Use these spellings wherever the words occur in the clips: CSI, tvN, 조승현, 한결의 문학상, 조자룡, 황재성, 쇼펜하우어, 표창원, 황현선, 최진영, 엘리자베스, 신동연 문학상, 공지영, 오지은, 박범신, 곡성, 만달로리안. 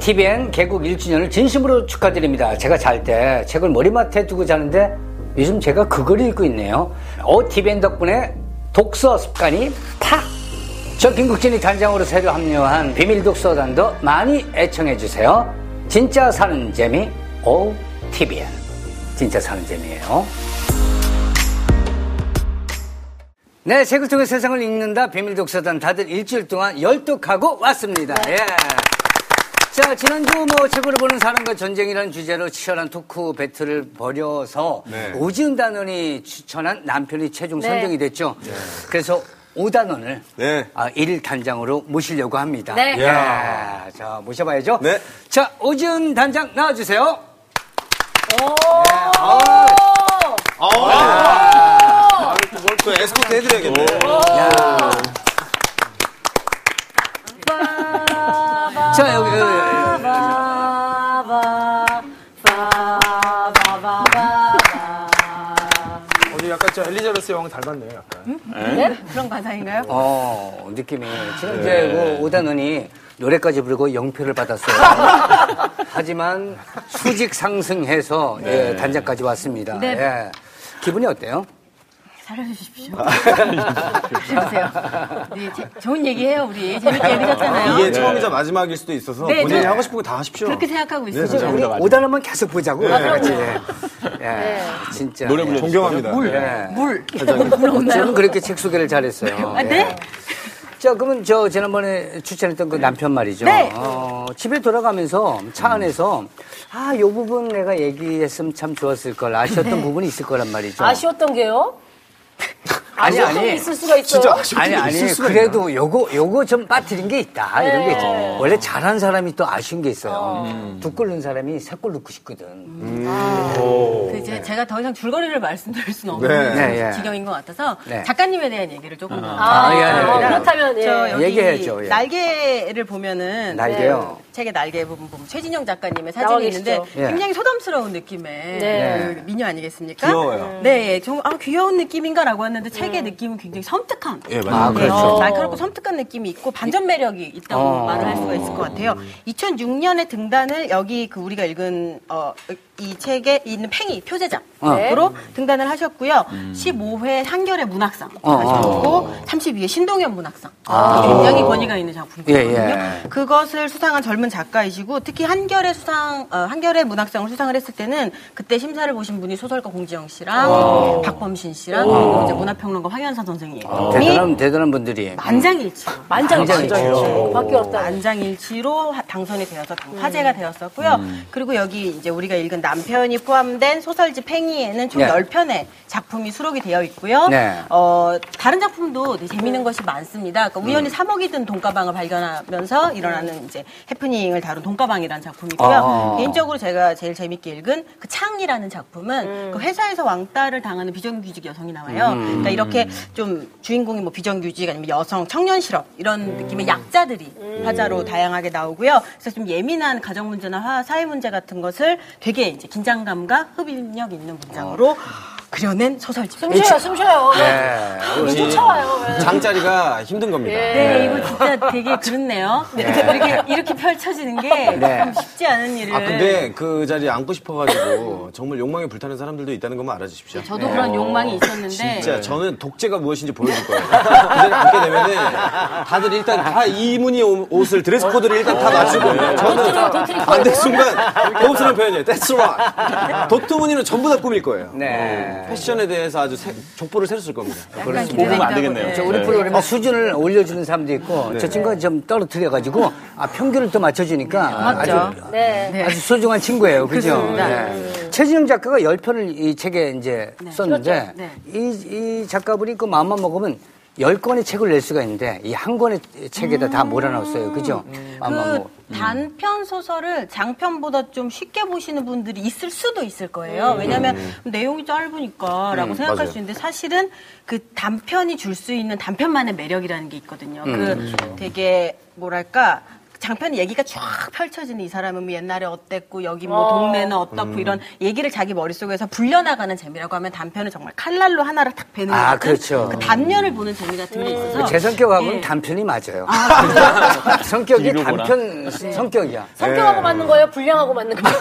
tvN 개국 1주년을 진심으로 축하드립니다. 제가 잘 때 책을 머리맡에 두고 자는데 요즘 제가 그걸 읽고 있네요. tvN 덕분에 독서 습관이 팍! 저 김국진이 단장으로 새로 합류한 비밀 독서단도 많이 애청해주세요. 진짜 사는 재미 tvN 진짜 사는 재미예요. 네, 책을 통해 세상을 읽는다 비밀 독서단 다들 일주일 동안 열독하고 왔습니다. 예. 자, 지난주 책으로 보는 사람과 전쟁이라는 주제로 치열한 토크 배틀을 벌여서 오지은 단원이 추천한 남편이 최종 선정이 됐죠. 네. 그래서 5단원을 1단장으로 모시려고 합니다. 네. 예. 자, 모셔봐야죠. 네. 자, 오지은 단장 나와주세요. 오! 네. 오! 아, 뭘 또 에스코트 해드려야겠네. 자, 여기. 엘리자베스 형 닮았네요, 약간. 응? 네? 그런 가사인가요? 느낌이. 지금 이제 오단원이 노래까지 부르고 영표를 받았어요. 하지만 수직 상승해서 단장까지 왔습니다. 네. 예. 기분이 어때요? 살려주십시오. 살려주세요. 네, 좋은 얘기해요, 우리. 재밌게 얘기하잖아요. 이게 처음이자 마지막일 수도 있어서 본인이 하고 싶은 거 다 하십시오. 그렇게 생각하고 있어요. 우리 5단원만 계속 보자고. 예, 진짜. 노래 부르 존경합니다. 물. 저는 그렇게 책 소개를 잘했어요. 아, 네? 예. 자, 그러면 저 지난번에 추천했던 그 남편 말이죠. 네. 집에 돌아가면서 차 안에서 요 부분 내가 얘기했으면 참 좋았을 걸 아쉬웠던 부분이 있을 거란 말이죠. 아쉬웠던 게요? 아니. 있을 수가 있어요. 진짜 아니. 그래도 요거 좀 빠뜨린 게 있다. 네. 이런 게 있죠. 원래 잘한 사람이 또 아쉬운 게 있어요. 두 골 넣은 사람이 세 골 넣고 싶거든. 제가 더 이상 줄거리를 말씀드릴 수는 없는 지경인 것 같아서 작가님에 대한 얘기를 조금. 그렇다면 저 여기 얘기해야죠, 날개를 보면은 날개요. 책의 날개 부분 보면 최진영 작가님의 사진이 있는데 굉장히 소담스러운 느낌의 미녀 아니겠습니까? 귀여워요. 네, 좀 귀여운 느낌인가라고 했는데 책의 느낌은 굉장히 섬뜩한. 예, 맞아요. 그렇죠. 날카롭고 섬뜩한 느낌이 있고 반전 매력이 있다고 말을 할 수가 있을 것 같아요. 2006년에 등단을 여기 그 우리가 읽은 이 책에 있는 팽이 표제작으로 등단을 하셨고요. 15회 한결의 문학상 하셨고 32회 신동연 문학상 굉장히 권위가 있는 작품이거든요. 그것을 수상한 젊은 작가이시고 특히 한결의 문학상을 수상을 했을 때는 그때 심사를 보신 분이 소설가 공지영 씨랑 박범신 씨랑 그리고 이제 문화평론가 황현선 선생님 대단한 분들이 만장일치로 밖에 없다. 만장일치로 당선이 되어서 화제가 되었었고요. 그리고 여기 이제 우리가 읽은 남편이 포함된 소설집 팽이에는 총 10편의 작품이 수록이 되어 있고요. 다른 작품도 재미있는 것이 많습니다. 그러니까 우연히 3억이 든 돈가방을 발견하면서 일어나는 이제 해프닝 을 다룬 돈가방이라는 작품이고요. 개인적으로 제가 제일 재밌게 읽은 그 창이라는 작품은 그 회사에서 왕따를 당하는 비정규직 여성이 나와요. 그러니까 이렇게 좀 주인공이 뭐 비정규직 아니면 여성, 청년 실업 이런 느낌의 약자들이 화자로 다양하게 나오고요. 그래서 좀 예민한 가정 문제나 사회 문제 같은 것을 되게 이제 긴장감과 흡입력 있는 문장으로 그려낸 소설집. 숨쉬어요. 네. 쫓아와요. 잠자리가 힘든 겁니다. 이거 진짜 되게 그렇네요. 이렇게 펼쳐지는 게 쉽지 않은 일을. 근데 그 자리에 앉고 싶어가지고 정말 욕망에 불타는 사람들도 있다는 것만 알아주십시오. 저도 그런 욕망이 있었는데. 진짜 저는 독재가 무엇인지 보여줄 거예요. 그 자리에 앉게 되면은 다들 일단 다 이문희 옷을 드레스 코드를 일단 다 맞추고. 저는 안될 순간 고급스러운 표현이에요. That's right. 도트무늬는 전부 다 꾸밀 거예요. 네. 패션에 대해서 아주 족보를 새로 쓸 겁니다. 보면 안 되겠네요. 저 우리 프로그램에 수준을 올려주는 사람도 있고 저 친구가 좀 떨어뜨려가지고 평균을 또 맞춰주니까 아주 소중한 친구예요. 그죠? 최진영 작가가 10편을 이 책에 이제 썼는데 이 작가분이 그 마음만 먹으면 10권의 책을 낼 수가 있는데 이 한 권의 책에다 다 몰아넣었어요. 그죠? 단편 소설을 장편보다 좀 쉽게 보시는 분들이 있을 수도 있을 거예요. 왜냐하면 내용이 짧으니까라고 생각할 수 있는데 사실은 그 단편이 줄 수 있는 단편만의 매력이라는 게 있거든요. 되게 뭐랄까 장편 얘기가 쫙 펼쳐지는 이 사람은 뭐 옛날에 어땠고 여기 뭐 동네는 어떻고 이런 얘기를 자기 머릿속에서 불려나가는 재미라고 하면 단편은 정말 칼날로 하나를 탁 베는 아, 그렇죠. 그 단면을 보는 재미 같은 게 있어서 제 성격하고는 예. 단편이 맞아요. 아, 성격이 단편 네. 성격이야. 성격하고 예. 맞는 거예요? 분량하고 맞는 거예요?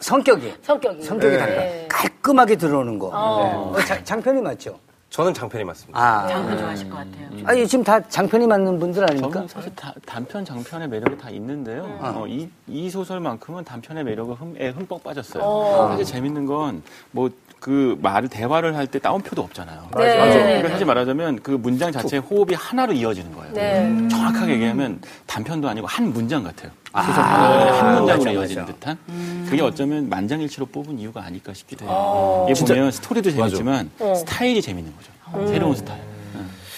성격이 예. 단편. 깔끔하게 들어오는 거. 어. 네. 장편이 맞죠? 저는 장편이 맞습니다. 아, 장편 좋아하실 것 같아요. 아니, 지금 다 장편이 맞는 분들 아닙니까? 저는 사실 단편, 장편의 매력이 다 있는데요. 이 소설만큼은 단편의 매력에 흠뻑 빠졌어요. 사실 재밌는 건 뭐 그 대화를 할 때 따옴표도 없잖아요. 네. 맞아요. 그러니까 사실 말하자면 그 문장 자체의 호흡이 하나로 이어지는 거예요. 네. 정확하게 얘기하면 단편도 아니고 한 문장 같아요. 한 문장으로 이어지는 듯한 그게 어쩌면 만장일치로 뽑은 이유가 아닐까 싶기도 해요. 이게 보면 스토리도 재밌지만 스타일이 재밌는 거죠. 새로운 스타일.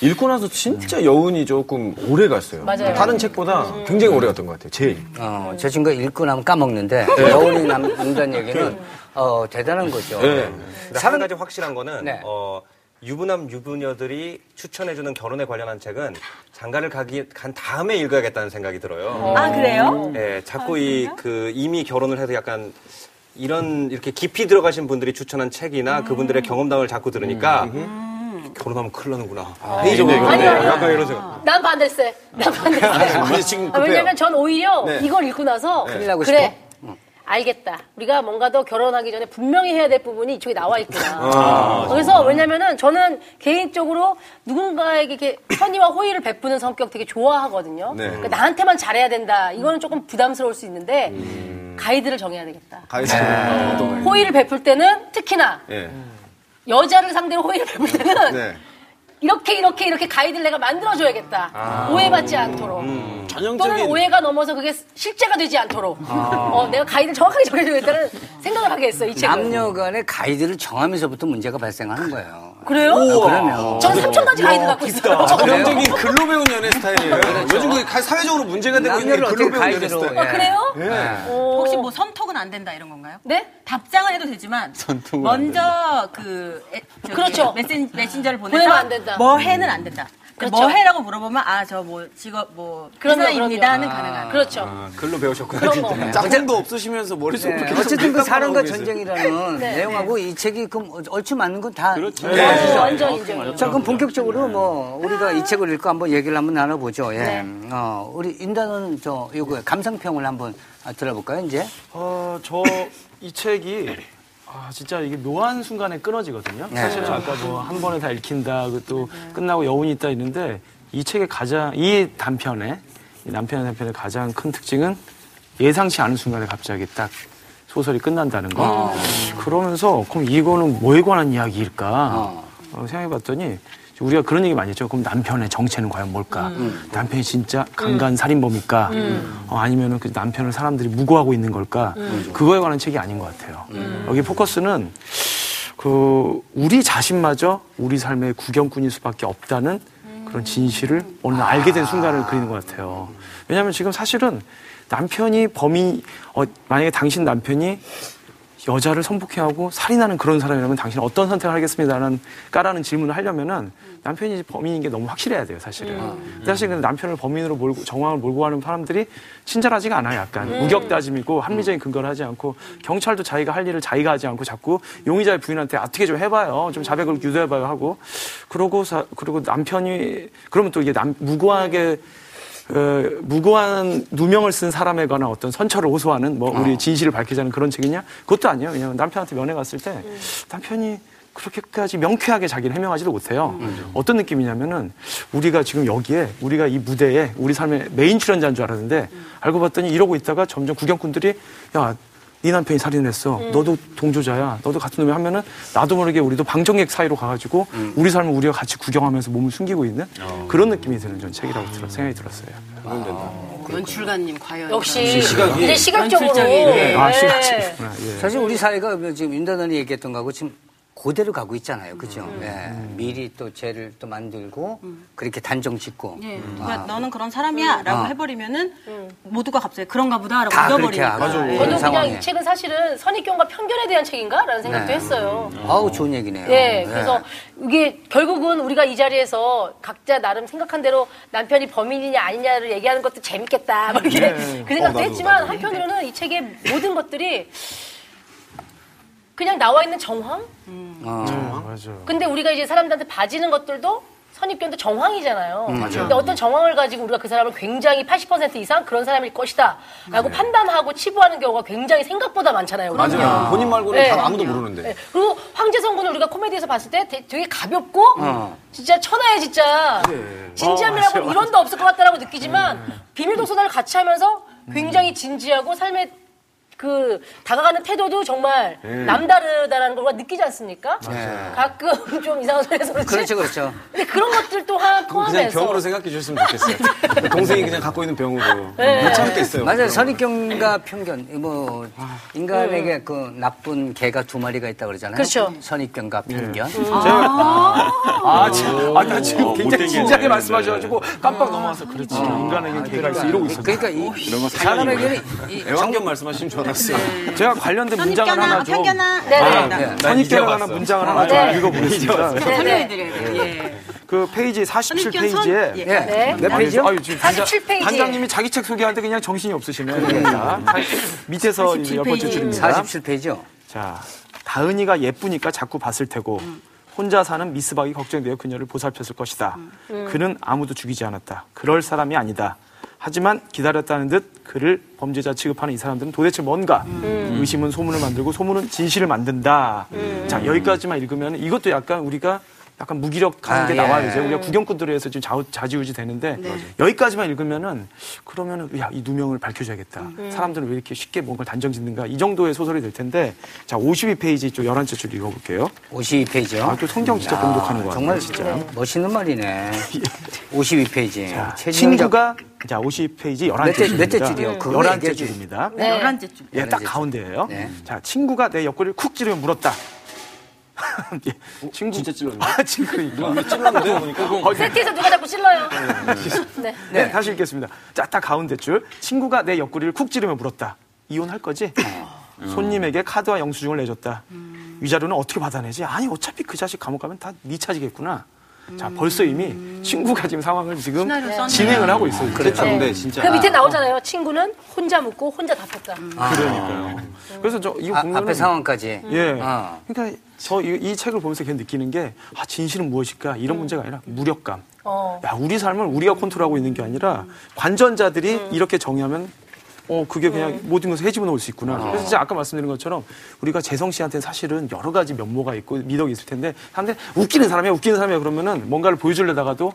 읽고 나서 진짜 여운이 조금 오래 갔어요. 맞아요. 다른 책보다 굉장히 오래 갔던 것 같아요. 제일. 제 친구가 읽고 나면 까먹는데 네. 여운이 남는다는 얘기는 대단한 거죠. 네. 근데 한 가지 확실한 거는 네. 유부남 유부녀들이 추천해주는 결혼에 관련한 책은 장가를 간 다음에 읽어야겠다는 생각이 들어요. 아 그래요? 네, 자꾸 이미 결혼을 해서 약간 이렇게 깊이 들어가신 분들이 추천한 책이나 그분들의 경험담을 자꾸 들으니까. 결혼하면 큰일 나는구나. 난 반대세. 아니, 지금 왜냐면 전 오히려 네. 이걸 읽고 나서 네. 큰일 나고 싶어? 그래. 알겠다. 우리가 뭔가 더 결혼하기 전에 분명히 해야 될 부분이 이쪽에 나와 있구나. 그래서 왜냐면은 저는 개인적으로 누군가에게 이렇게 선의와 호의를 베푸는 성격 되게 좋아하거든요. 네. 그러니까 나한테만 잘해야 된다. 이거는 조금 부담스러울 수 있는데 가이드를 정해야 되겠다. 가이드. 호의를 베풀 때는 특히나 여자를 상대로 호의를 베풀 때는 네. 이렇게 가이드를 내가 만들어줘야겠다. 오해받지 않도록. 전형적인... 또는 오해가 넘어서 그게 실제가 되지 않도록. 내가 가이드를 정확하게 정해줘야겠다는 생각을 하게 했어요. 이 책은. 남녀 간의 가이드를 정하면서부터 문제가 발생하는 거예요. 그래요? 그러면. 저는 3,000가지 가이드 갖고 있어요. 전형적인 글로 배운 연애 스타일이에요. 그렇죠. 요즘 그게 사회적으로 문제가 되고 있는 글로 배운 연애 스타일. 그래요? 예. 혹시 뭐 선톡은 안 된다 이런 건가요? 네? 답장은 해도 되지만 먼저 그렇죠. 메신저를 보내면 안 된다. 뭐 해는 안 된다. 그렇죠. 뭐 해라고 물어보면 저 뭐 직업 뭐 회사입니다는 가능한. 그렇죠. 글로 배우셨구나. 짝꿍도 없으시면서 머릿속으로 네. 어쨌든 그 사랑과 전쟁이라는 네. 내용하고 네. 이 책이 그럼 얼추 맞는 건 다 그렇죠. 네. 네. 완전 인정. 자 그럼 본격적으로 네. 뭐 우리가 이 책을 읽고 한번 얘기를 한번 나눠보죠. 예. 네. 우리 인단은 요거 감상평을 한번 들어볼까요 이제? 저 이 책이. 진짜 이게 묘한 순간에 끊어지거든요. 네. 사실 아까 한 번에 다 읽힌다, 또 끝나고 여운이 있다 이랬는데 이 책의 남편의 가장 큰 특징은 예상치 않은 순간에 갑자기 딱 소설이 끝난다는 거. 그러면서 그럼 이거는 뭐에 관한 이야기일까 생각해봤더니 우리가 그런 얘기 많이 했죠. 그럼 남편의 정체는 과연 뭘까? 남편이 진짜 강간살인범일까? 아니면 그 남편을 사람들이 무고하고 있는 걸까? 그거에 관한 책이 아닌 것 같아요. 여기 포커스는 우리 자신마저 우리 삶의 구경꾼일 수밖에 없다는 그런 진실을 어느 날 알게 된 순간을 그리는 것 같아요. 왜냐하면 지금 사실은 남편이 만약에 당신 남편이 여자를 성폭행하고 살인하는 그런 사람이라면 당신은 어떤 선택을 하겠습니까라는 질문을 하려면은 남편이 범인인 게 너무 확실해야 돼요, 사실은. 사실 근데 남편을 범인으로 정황을 몰고 하는 사람들이 친절하지가 않아요, 약간. 우격다짐이고 합리적인 근거를 하지 않고 경찰도 자기가 할 일을 자기가 하지 않고 자꾸 용의자의 부인한테 어떻게 좀 해봐요, 좀 자백을 유도해봐요 하고 그러고 남편이 그러면 또 이게 무고하게 무고한 누명을 쓴 사람에 관한 어떤 선처를 호소하는 우리 진실을 밝히자는 그런 책이냐? 그것도 아니에요. 왜냐하면 남편한테 면회 갔을 때 남편이 그렇게까지 명쾌하게 자기를 해명하지도 못해요. 어떤 느낌이냐면은 우리가 지금 여기에 우리가 이 무대에 우리 삶의 메인 출연자인 줄 알았는데 알고 봤더니 이러고 있다가 점점 구경꾼들이 네 남편이 살인했어. 너도 동조자야. 너도 같은 놈이 하면은 나도 모르게 우리도 방청객 사이로 가가지고 우리 삶을 우리가 같이 구경하면서 몸을 숨기고 있는 그런 느낌이 드는 전 책이라고 생각이 들었어요. 연출가님 과연 역시 시각이. 이제 시각적으로. 네. 네. 사실 우리 사회가 지금 윤단원이 얘기했던 거하고 지금 그대로 가고 있잖아요, 그죠? 예, 미리 또 죄를 또 만들고 그렇게 단정 짓고. 예, 그러니까 너는 그런 사람이야라고 해버리면은 모두가 갑자기 그런가 보다라고 믿어버리니까. 저는 그냥 상황에. 이 책은 사실은 선입견과 편견에 대한 책인가라는 생각도 했어요. 아우 좋은 얘기네요. 예, 그래서 이게 결국은 우리가 이 자리에서 각자 나름 생각한 대로 남편이 범인이냐 아니냐를 얘기하는 것도 재밌겠다, 막 이렇게 그 생각도 했지만 나도. 한편으로는 이 책의 모든 것들이 그냥 나와 있는 정황? 정황? 맞아요. 근데 우리가 이제 사람들한테 봐지는 것들도 선입견도 정황이잖아요. 근데 어떤 정황을 가지고 우리가 그 사람을 굉장히 80% 이상 그런 사람일 것이다 라고 판단하고 치부하는 경우가 굉장히 생각보다 많잖아요. 우리는. 맞아요. 본인 말고는 다 아무도 모르는데. 네. 그리고 황재성 군은 우리가 코미디에서 봤을 때 되게 가볍고 진짜 천하에 진짜 진지함이라고 이론도 없을 것 같다라고 느끼지만 비밀 독서단을 같이 하면서 굉장히 진지하고 삶의 그 다가가는 태도도 정말 남다르다라는 걸 느끼지 않습니까? 맞아요. 가끔 좀 이상한 소리에서 그렇지? 그렇죠, 그렇죠. 근데 그런 것들 또한 포함해서 그냥 병으로 생각해 주셨으면 좋겠어요. 동생이 그냥 갖고 있는 병으로 못 참겠어요. 맞아요. 선입견과 편견, 뭐 인간에게 그 나쁜 개가 두 마리가 있다 그러잖아요. 그렇죠. 선입견과 편견. 나 지금 굉장히 진지하게 말씀하셔가지고 깜빡 넘어와서 그렇지. 인간에게 개가 있어 이러고 있었어요. 그러니까 이 사람에게는 애완견 말씀하시면 좋아요. 제가 관련된 문장을 하나 좀 선입견 하나 문장을 하나 좀 읽어보겠습니다. 그 페이지 47페이지에 내 페이지요? 47페이지 단장님이 자기 책 소개할 때 그냥 정신이 없으시네요. 밑에서 몇 번째 줄입니다. 47페이지요. 자, 다은이가 예쁘니까 자꾸 봤을 테고 혼자 사는 미스박이 걱정되어 그녀를 보살폈을 것이다. 그는 아무도 죽이지 않았다. 그럴 사람이 아니다. 하지만 기다렸다는 듯 그를 범죄자 취급하는 이 사람들은 도대체 뭔가? 의심은 소문을 만들고 소문은 진실을 만든다. 자, 여기까지만 읽으면 이것도 약간 우리가 약간 무기력한 게 나와요. 이제 우리가 구경꾼들에 의해서 지금 좌지우지 되는데 여기까지만 읽으면은 그러면은 야, 이 누명을 밝혀줘야겠다. 사람들은 왜 이렇게 쉽게 뭔가 단정짓는가? 이 정도의 소설이 될 텐데 자, 52페이지 쪽 11번째 줄 읽어볼게요. 52페이지요? 아, 또 성경 진짜 공독하는 거 같아요. 정말 진짜 멋있는 말이네. 52페이지. 자, 친구가 자, 50페이지 11째 줄입니다. 몇 줄이요? 11째 줄입니다. 네. 11째 줄. 예, 딱 가운데예요. 네. 자, 친구가 내 옆구리를 쿡 찌르며 물었다. 예, 친구 진짜 찔렀네. 아, 친구니까. 찔렀는데 보니까. 세트에서 누가 자꾸 찔러요. 네, 다시 읽겠습니다. 자, 딱 가운데 줄. 친구가 내 옆구리를 쿡 찌르며 물었다. 이혼할 거지? 손님에게 카드와 영수증을 내줬다. 위자료는 어떻게 받아내지? 아니, 어차피 그 자식 감옥 가면 다 네 차지겠구나. 자, 벌써 이미 친구가 지금 상황을 지금 진행을 하고 있어요. 그렇죠. 진짜. 그 밑에 나오잖아요. 친구는 혼자 묻고 혼자 답했다. 그러니까요. 그래서 저 이거 보면 앞에 상황까지. 예. 그러니까 저 이 책을 보면서 계속 느끼는 게 아, 진실은 무엇일까? 이런 문제가 아니라 무력감. 야, 우리 삶을 우리가 컨트롤하고 있는 게 아니라 관전자들이 이렇게 정의하면. 그게 그냥 모든 것을 헤집어 놓을 수 있구나. 그래서 진짜 아까 말씀드린 것처럼 우리가 재성 씨한테 사실은 여러 가지 면모가 있고 미덕이 있을 텐데 사람들이 웃기는 사람이야 그러면은 뭔가를 보여주려다가도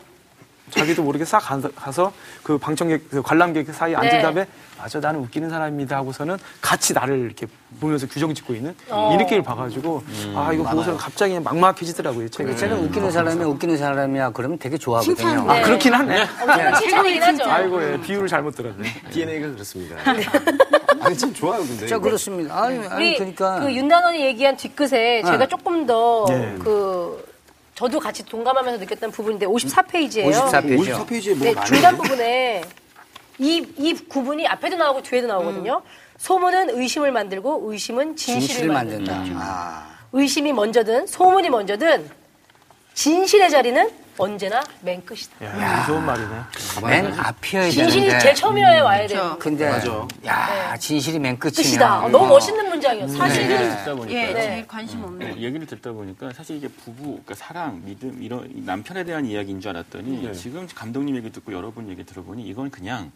자기도 모르게 싹 가서 그 관람객 사이에 앉은 다음에 맞아, 나는 웃기는 사람입니다 하고서는 같이 나를 이렇게 보면서 규정 짓고 있는 이 느낌을 봐가지고 아, 이거 보고서 갑자기 그냥 막막해지더라고요. 책은 웃기는 사람이야 그러면 되게 좋아하거든요. 아, 그렇긴 하네. 칭찬이긴 하죠. 아이고, 예, 비율을 잘못 들었네. DNA가 그렇습니다. 아니, 참 좋아요, 근데. 진짜 그렇습니다. 아니, 그러니까. 그 윤단원이 얘기한 뒷끝에 제가 조금 더 저도 같이 동감하면서 느꼈던 부분인데 54페이지예요. 54페이지에 뭐 많아요? 중간 부분에 이 구분이 앞에도 나오고 뒤에도 나오거든요. 소문은 의심을 만들고 의심은 진실을 만든다. 의심이 먼저든 소문이 먼저든 진실의 자리는 언제나 맨 끝이다. 야, 좋은 말이네. 맨 앞이어야 되는데. 진실이 제일 처음이어야 와야 돼요. 근데 맞아. 야, 진실이 맨 끝이다. 너무 멋있는 문장이었어요. 사실은 듣다 보니까 제일 관심 없는. 얘기를 듣다 보니까 사실 이게 부부, 그러니까 사랑, 믿음 이런 남편에 대한 이야기인 줄 알았더니 지금 감독님 얘기 듣고 여러분 얘기 들어보니 이건 그냥.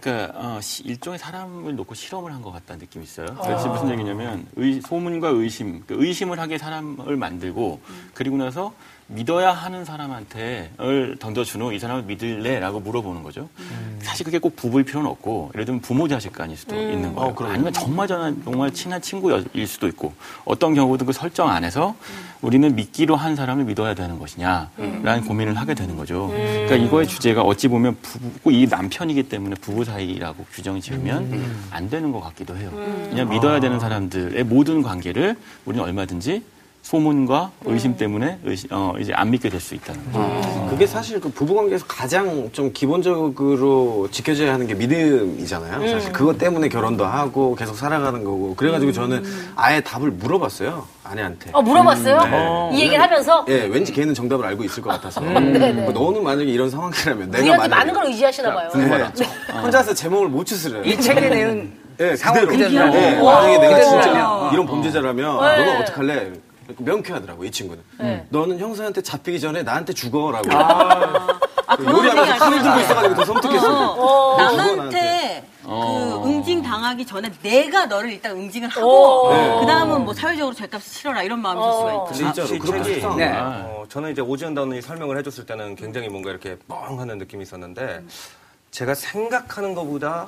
그러니까 일종의 사람을 놓고 실험을 한 것 같다는 느낌이 있어요. 그래서 무슨 얘기냐면 소문과 의심, 그러니까 의심을 하게 사람을 만들고 그리고 나서 믿어야 하는 사람한테를 던져준 후 이 사람을 믿을래라고 물어보는 거죠. 사실 그게 꼭 부부일 필요는 없고 예를 들면 부모 자식 간일 수도 있는 거예요. 아니면 정말 친한 친구일 수도 있고 어떤 경우든 그 설정 안에서 우리는 믿기로 한 사람을 믿어야 되는 것이냐라는 고민을 하게 되는 거죠. 그러니까 이거의 주제가 어찌 보면 부부고 이 남편이기 때문에 부부 사이라고 규정 지으면 안 되는 것 같기도 해요. 그냥 믿어야 되는 사람들의 모든 관계를 우리는 얼마든지 소문과 의심 때문에 이제 안 믿게 될 수 있다는 거죠. 그게 사실 그 부부관계에서 가장 좀 기본적으로 지켜져야 하는 게 믿음이잖아요. 사실 그것 때문에 결혼도 하고 계속 살아가는 거고. 그래가지고 저는 아예 답을 물어봤어요. 아내한테. 물어봤어요? 네. 이 얘기를 하면서? 예, 네, 왠지 걔는 정답을 알고 있을 것 같아서. 너는 만약에 이런 상황이라면 내가 만약에 많은 걸 의지하시나 봐요. 네. 혼자서 제목을 못 추스려요. 이 책에 대한 상황 그대로. 네, 만약에 내가 진짜 이런 범죄자라면 너는 어떡할래? 명쾌하더라고, 이 친구는. 너는 형사한테 잡히기 전에 나한테 죽어라고. 요리하면서 칼을 들고 있어가지고 더 섬뜩했어. 남한테 응징 당하기 전에 내가 너를 일단 응징을 하고, 그 다음은 뭐 사회적으로 죄값을 치러라 이런 마음이 들 수가 있지. 진짜로. 그렇게 저는 이제 오지은 단원이 설명을 해줬을 때는 굉장히 뭔가 이렇게 뻥 하는 느낌이 있었는데, 제가 생각하는 것보다는,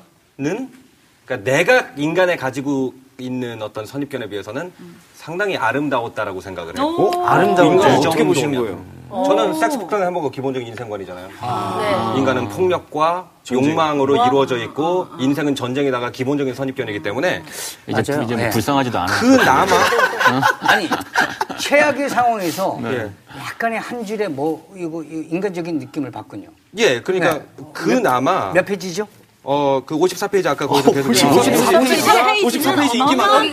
그러니까 내가 인간에 가지고 있는 어떤 선입견에 비해서는 상당히 아름다웠다라고 생각을 했고, 아름다운 거 어떻게 보시는 거예요? 저는 섹스 폭탄의 햄버거 기본적인 인생관이잖아요. 네. 인간은 폭력과 전쟁. 욕망으로 이루어져 있고, 인생은 전쟁에다가 기본적인 선입견이기 때문에 이제 네. 불쌍하지도 않아요. 아니 최악의 상황에서 네. 약간의 한 줄의 뭐 이거 인간적인 느낌을 받군요. 예, 그러니까 네. 그나마 몇 페이지죠? 그 54페이지 아까 거기서 계속 54페이지 인기만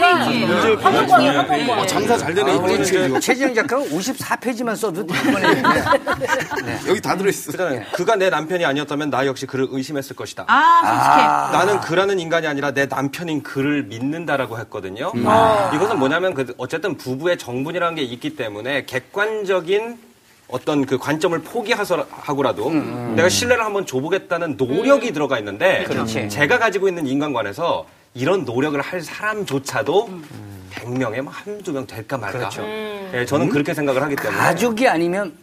장사 잘 되네. 최진영 작가가 54페이지만 써도 여기 다 들어있어. 그가 내 남편이 아니었다면 나 역시 그를 의심했을 것이다. 나는 그라는 인간이 아니라 내 남편인 그를 믿는다라고 했거든요. 이것은 뭐냐면 어쨌든 부부의 정분이라는 게 있기 때문에 객관적인 어떤 그 관점을 포기하고라도 내가 신뢰를 한번 줘보겠다는 노력이 들어가 있는데 그렇지. 제가 가지고 있는 인간관에서 이런 노력을 할 사람조차도 100명에 뭐 한두 명 될까 말까. 그렇죠. 예, 저는 그렇게 생각을 하기 때문에. 가족이 아니면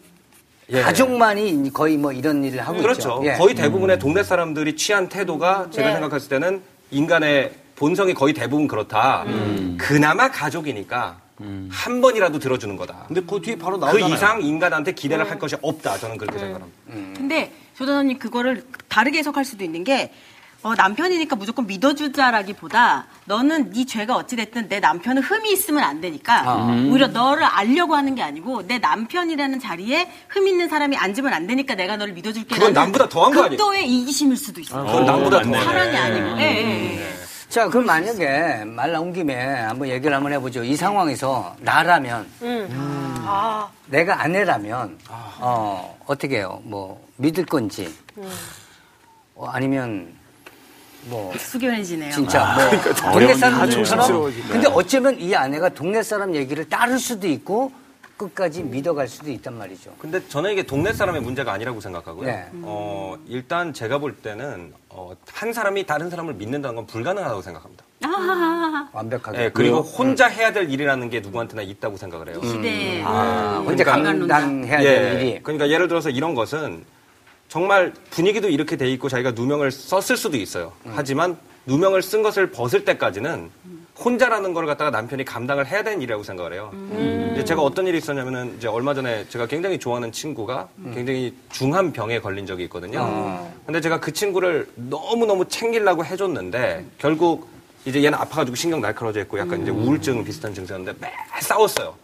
예. 가족만이 거의 뭐 이런 일을 하고 있죠. 그렇죠. 예. 거의 대부분의 동네 사람들이 취한 태도가 제가 생각했을 때는 인간의 본성이 거의 대부분 그렇다. 그나마 가족이니까. 한 번이라도 들어주는 거다. 근데 그 뒤에 바로 나오잖아요. 그 이상 인간한테 기대를 할 것이 없다. 저는 그렇게 생각합니다. 근데 조단원님 그거를 다르게 해석할 수도 있는 게 남편이니까 무조건 믿어주자라기보다 너는 네 죄가 어찌됐든 내 남편은 흠이 있으면 안 되니까 오히려 너를 알려고 하는 게 아니고 내 남편이라는 자리에 흠 있는 사람이 앉으면 안 되니까 내가 너를 믿어줄게. 그건 남보다 더한 거 아니에요? 극도의 이기심일 수도 있어요. 그건 남보다 더한 사랑이 아니고. 자, 그럼 만약에 말 나온 김에 한번 얘기를 한번 해보죠. 이 상황에서 나라면, 내가 아내라면, 어떻게 해요? 뭐, 믿을 건지, 아니면, 뭐. 숙연해지네요. 진짜, 뭐, 동네 사람들처럼. 근데 어쩌면 이 아내가 동네 사람 얘기를 따를 수도 있고, 끝까지 믿어갈 수도 있단 말이죠. 근데 저는 이게 동네 사람의 문제가 아니라고 생각하고요. 네. 일단 제가 볼 때는 한 사람이 다른 사람을 믿는다는 건 불가능하다고 생각합니다. 완벽하게. 네, 그리고 혼자 해야 될 일이라는 게 누구한테나 있다고 생각을 해요. 혼자 감당해야 될 일이. 그러니까 예를 들어서 이런 것은 정말 분위기도 이렇게 돼 있고 자기가 누명을 썼을 수도 있어요. 하지만 누명을 쓴 것을 벗을 때까지는 혼자라는 걸 갖다가 남편이 감당을 해야 되는 일이라고 생각을 해요. 이제 제가 어떤 일이 있었냐면은 이제 얼마 전에 제가 굉장히 좋아하는 친구가 굉장히 중한 병에 걸린 적이 있거든요. 근데 제가 그 친구를 너무너무 챙기려고 해줬는데 결국 이제 얘는 아파가지고 신경 날카로워져 있고 약간 이제 우울증 비슷한 증세였는데 매 싸웠어요.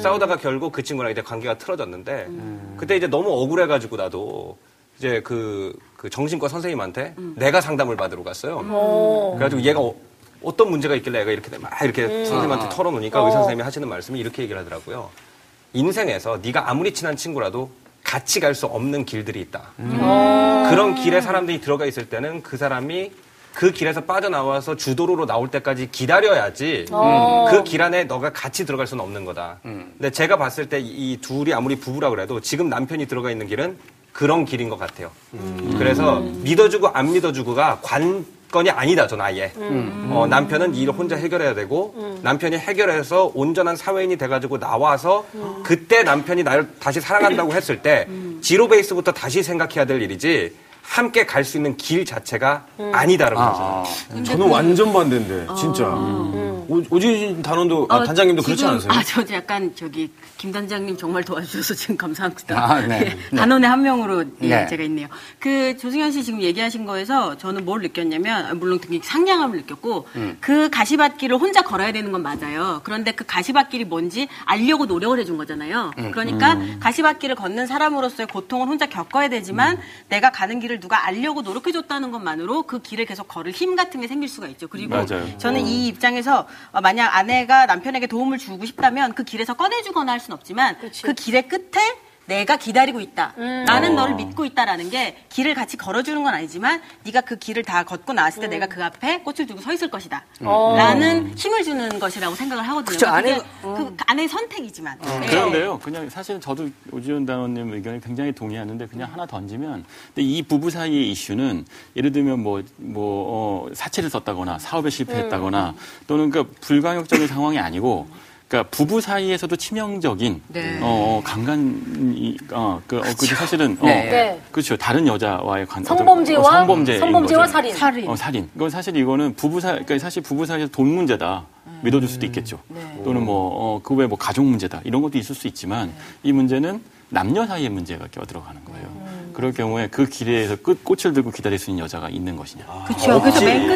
싸우다가 결국 그 친구랑 이제 관계가 틀어졌는데 그때 이제 너무 억울해가지고 나도 이제 그 정신과 선생님한테 내가 상담을 받으러 갔어요. 그래가지고 얘가 어떤 문제가 있길래 애가 이렇게 막 이렇게 선생님한테 털어놓으니까 의사 선생님이 하시는 말씀이 이렇게 얘기를 하더라고요. 인생에서 네가 아무리 친한 친구라도 같이 갈 수 없는 길들이 있다. 그런 길에 사람들이 들어가 있을 때는 그 사람이 그 길에서 빠져나와서 주도로로 나올 때까지 기다려야지 그 길 안에 너가 같이 들어갈 수는 없는 거다. 근데 제가 봤을 때 이 둘이 아무리 부부라 그래도 지금 남편이 들어가 있는 길은 그런 길인 것 같아요. 그래서 믿어주고 안 믿어주고가 관건이 아니다, 전 아예. 남편은 이 일을 혼자 해결해야 되고 남편이 해결해서 온전한 사회인이 돼가지고 나와서 그때 남편이 나를 다시 사랑한다고 했을 때 지로 베이스부터 다시 생각해야 될 일이지 함께 갈 수 있는 길 자체가 아니다라고 생각해요. 저는 완전 반대인데 진짜. 오지은 단원도, 단장님도 지금, 그렇지 않으세요? 아, 저도 약간 저기 김 단장님 정말 도와주셔서 지금 감사합니다. 아, 네. 네. 단원의 한 명으로 네. 제가 있네요. 그 조승현 씨 지금 얘기하신 거에서 저는 뭘 느꼈냐면 물론 되게 상냥함을 느꼈고 그 가시밭길을 혼자 걸어야 되는 건 맞아요. 그런데 그 가시밭길이 뭔지 알려고 노력을 해준 거잖아요. 그러니까 가시밭길을 걷는 사람으로서의 고통을 혼자 겪어야 되지만 내가 가는 길을 누가 알려고 노력해줬다는 것만으로 그 길을 계속 걸을 힘 같은 게 생길 수가 있죠. 그리고 맞아요. 저는 이 입장에서 만약 아내가 남편에게 도움을 주고 싶다면 그 길에서 꺼내주거나 할 수는 없지만 그치. 그 길의 끝에 내가 기다리고 있다. 나는 너를 믿고 있다라는 게 길을 같이 걸어주는 건 아니지만 네가 그 길을 다 걷고 나왔을 때 내가 그 앞에 꽃을 들고 서 있을 것이다. 라는 힘을 주는 것이라고 생각을 하거든요. 그쵸, 그 아내의 선택이지만. 네. 그런데요. 그냥 사실은 저도 오지은 단원님 의견에 굉장히 동의하는데 그냥 하나 던지면 근데 이 부부 사이의 이슈는 예를 들면 사채를 썼다거나 사업에 실패했다거나 또는 그러니까 불가역적인 상황이 아니고 그러니까 부부 사이에서도 치명적인 네. 강간이 그렇죠. 사실은 네. 그렇죠. 다른 여자와의 성범죄와 살인. 살인. 이건 사실 이거는 그러니까 사실 부부 사이에서 돈 문제다. 믿어줄 수도 있겠죠. 네. 또는 그 외에 가족 문제다. 이런 것도 있을 수 있지만 네. 이 문제는 남녀 사이의 문제가 껴들어가는 거예요. 그럴 경우에 그 길에서 꽃을 들고 기다릴 수 있는 여자가 있는 것이냐. 그렇죠. 그래서 맨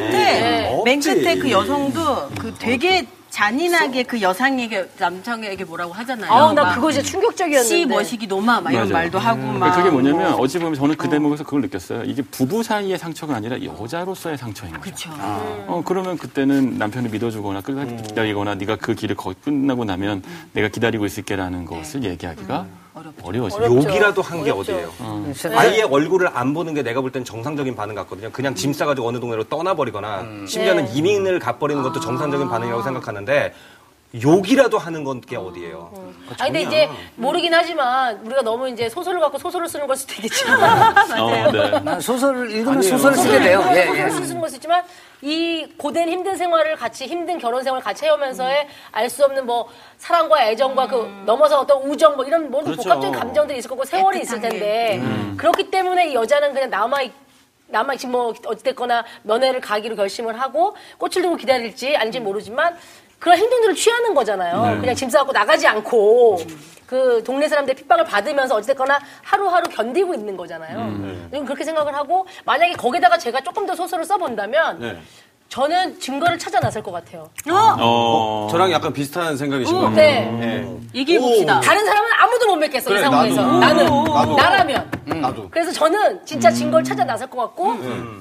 끝에 그 여성도 그 되게 잔인하게 그 여성에게 남성에게 뭐라고 하잖아요. 나 그거 진짜 충격적이었는데. 씨 머시기 노마 막 이런 맞아요. 말도 하고 막. 그게 뭐냐면 어찌 보면 저는 그 대목에서 그걸 느꼈어요. 이게 부부 사이의 상처가 아니라 여자로서의 상처인 거죠. 그렇죠. 그러면 그때는 남편을 믿어주거나 끝까지 기다리거나 네가 그 길을 끝나고 나면 내가 기다리고 있을게라는 것을 얘기하기가 어려워요. 욕이라도 한 게 어디예요? 아예 얼굴을 안 보는 게 내가 볼 땐 정상적인 반응 같거든요. 그냥 짐 싸가지고 어느 동네로 떠나버리거나 심지어는 이민을 가버리는 것도 정상적인 반응이라고 생각하는데 욕이라도 하는 건 게 어디예요? 근데 이제 모르긴 하지만 우리가 너무 이제 소설을 갖고 소설을 쓰는 걸 수도 있겠지만 맞아요. 네. 소설을 읽으면 소설을 쓰게 돼요. 소설을 쓰는 걸 수도 있지만 이 고된 힘든 생활을 같이 힘든 결혼 생활을 같이 해오면서의 알 수 없는 사랑과 애정과 그 넘어서 어떤 우정 이런 모든 그렇죠. 복합적인 감정들이 있을 거고 세월이 있을 텐데 그렇기 때문에 이 여자는 그냥 남아있지 어찌됐거나 면회를 가기로 결심을 하고 꽃을 들고 기다릴지 아닌지 모르지만. 그런 행동들을 취하는 거잖아요. 네. 그냥 짐 싸갖고 나가지 않고 그 동네 사람들의 핍박을 받으면서 어찌됐거나 하루하루 견디고 있는 거잖아요. 그렇게 생각을 하고 만약에 거기다가 제가 조금 더 소설을 써본다면 네. 저는 증거를 찾아 나설 것 같아요. 저랑 약간 비슷한 생각이신 것 같아요. 네. 얘기해봅시다. 다른 사람은 아무도 못 맺겠어, 그래, 이 상황에서. 나라면. 나도. 그래서 저는 진짜 증거를 찾아 나설 것 같고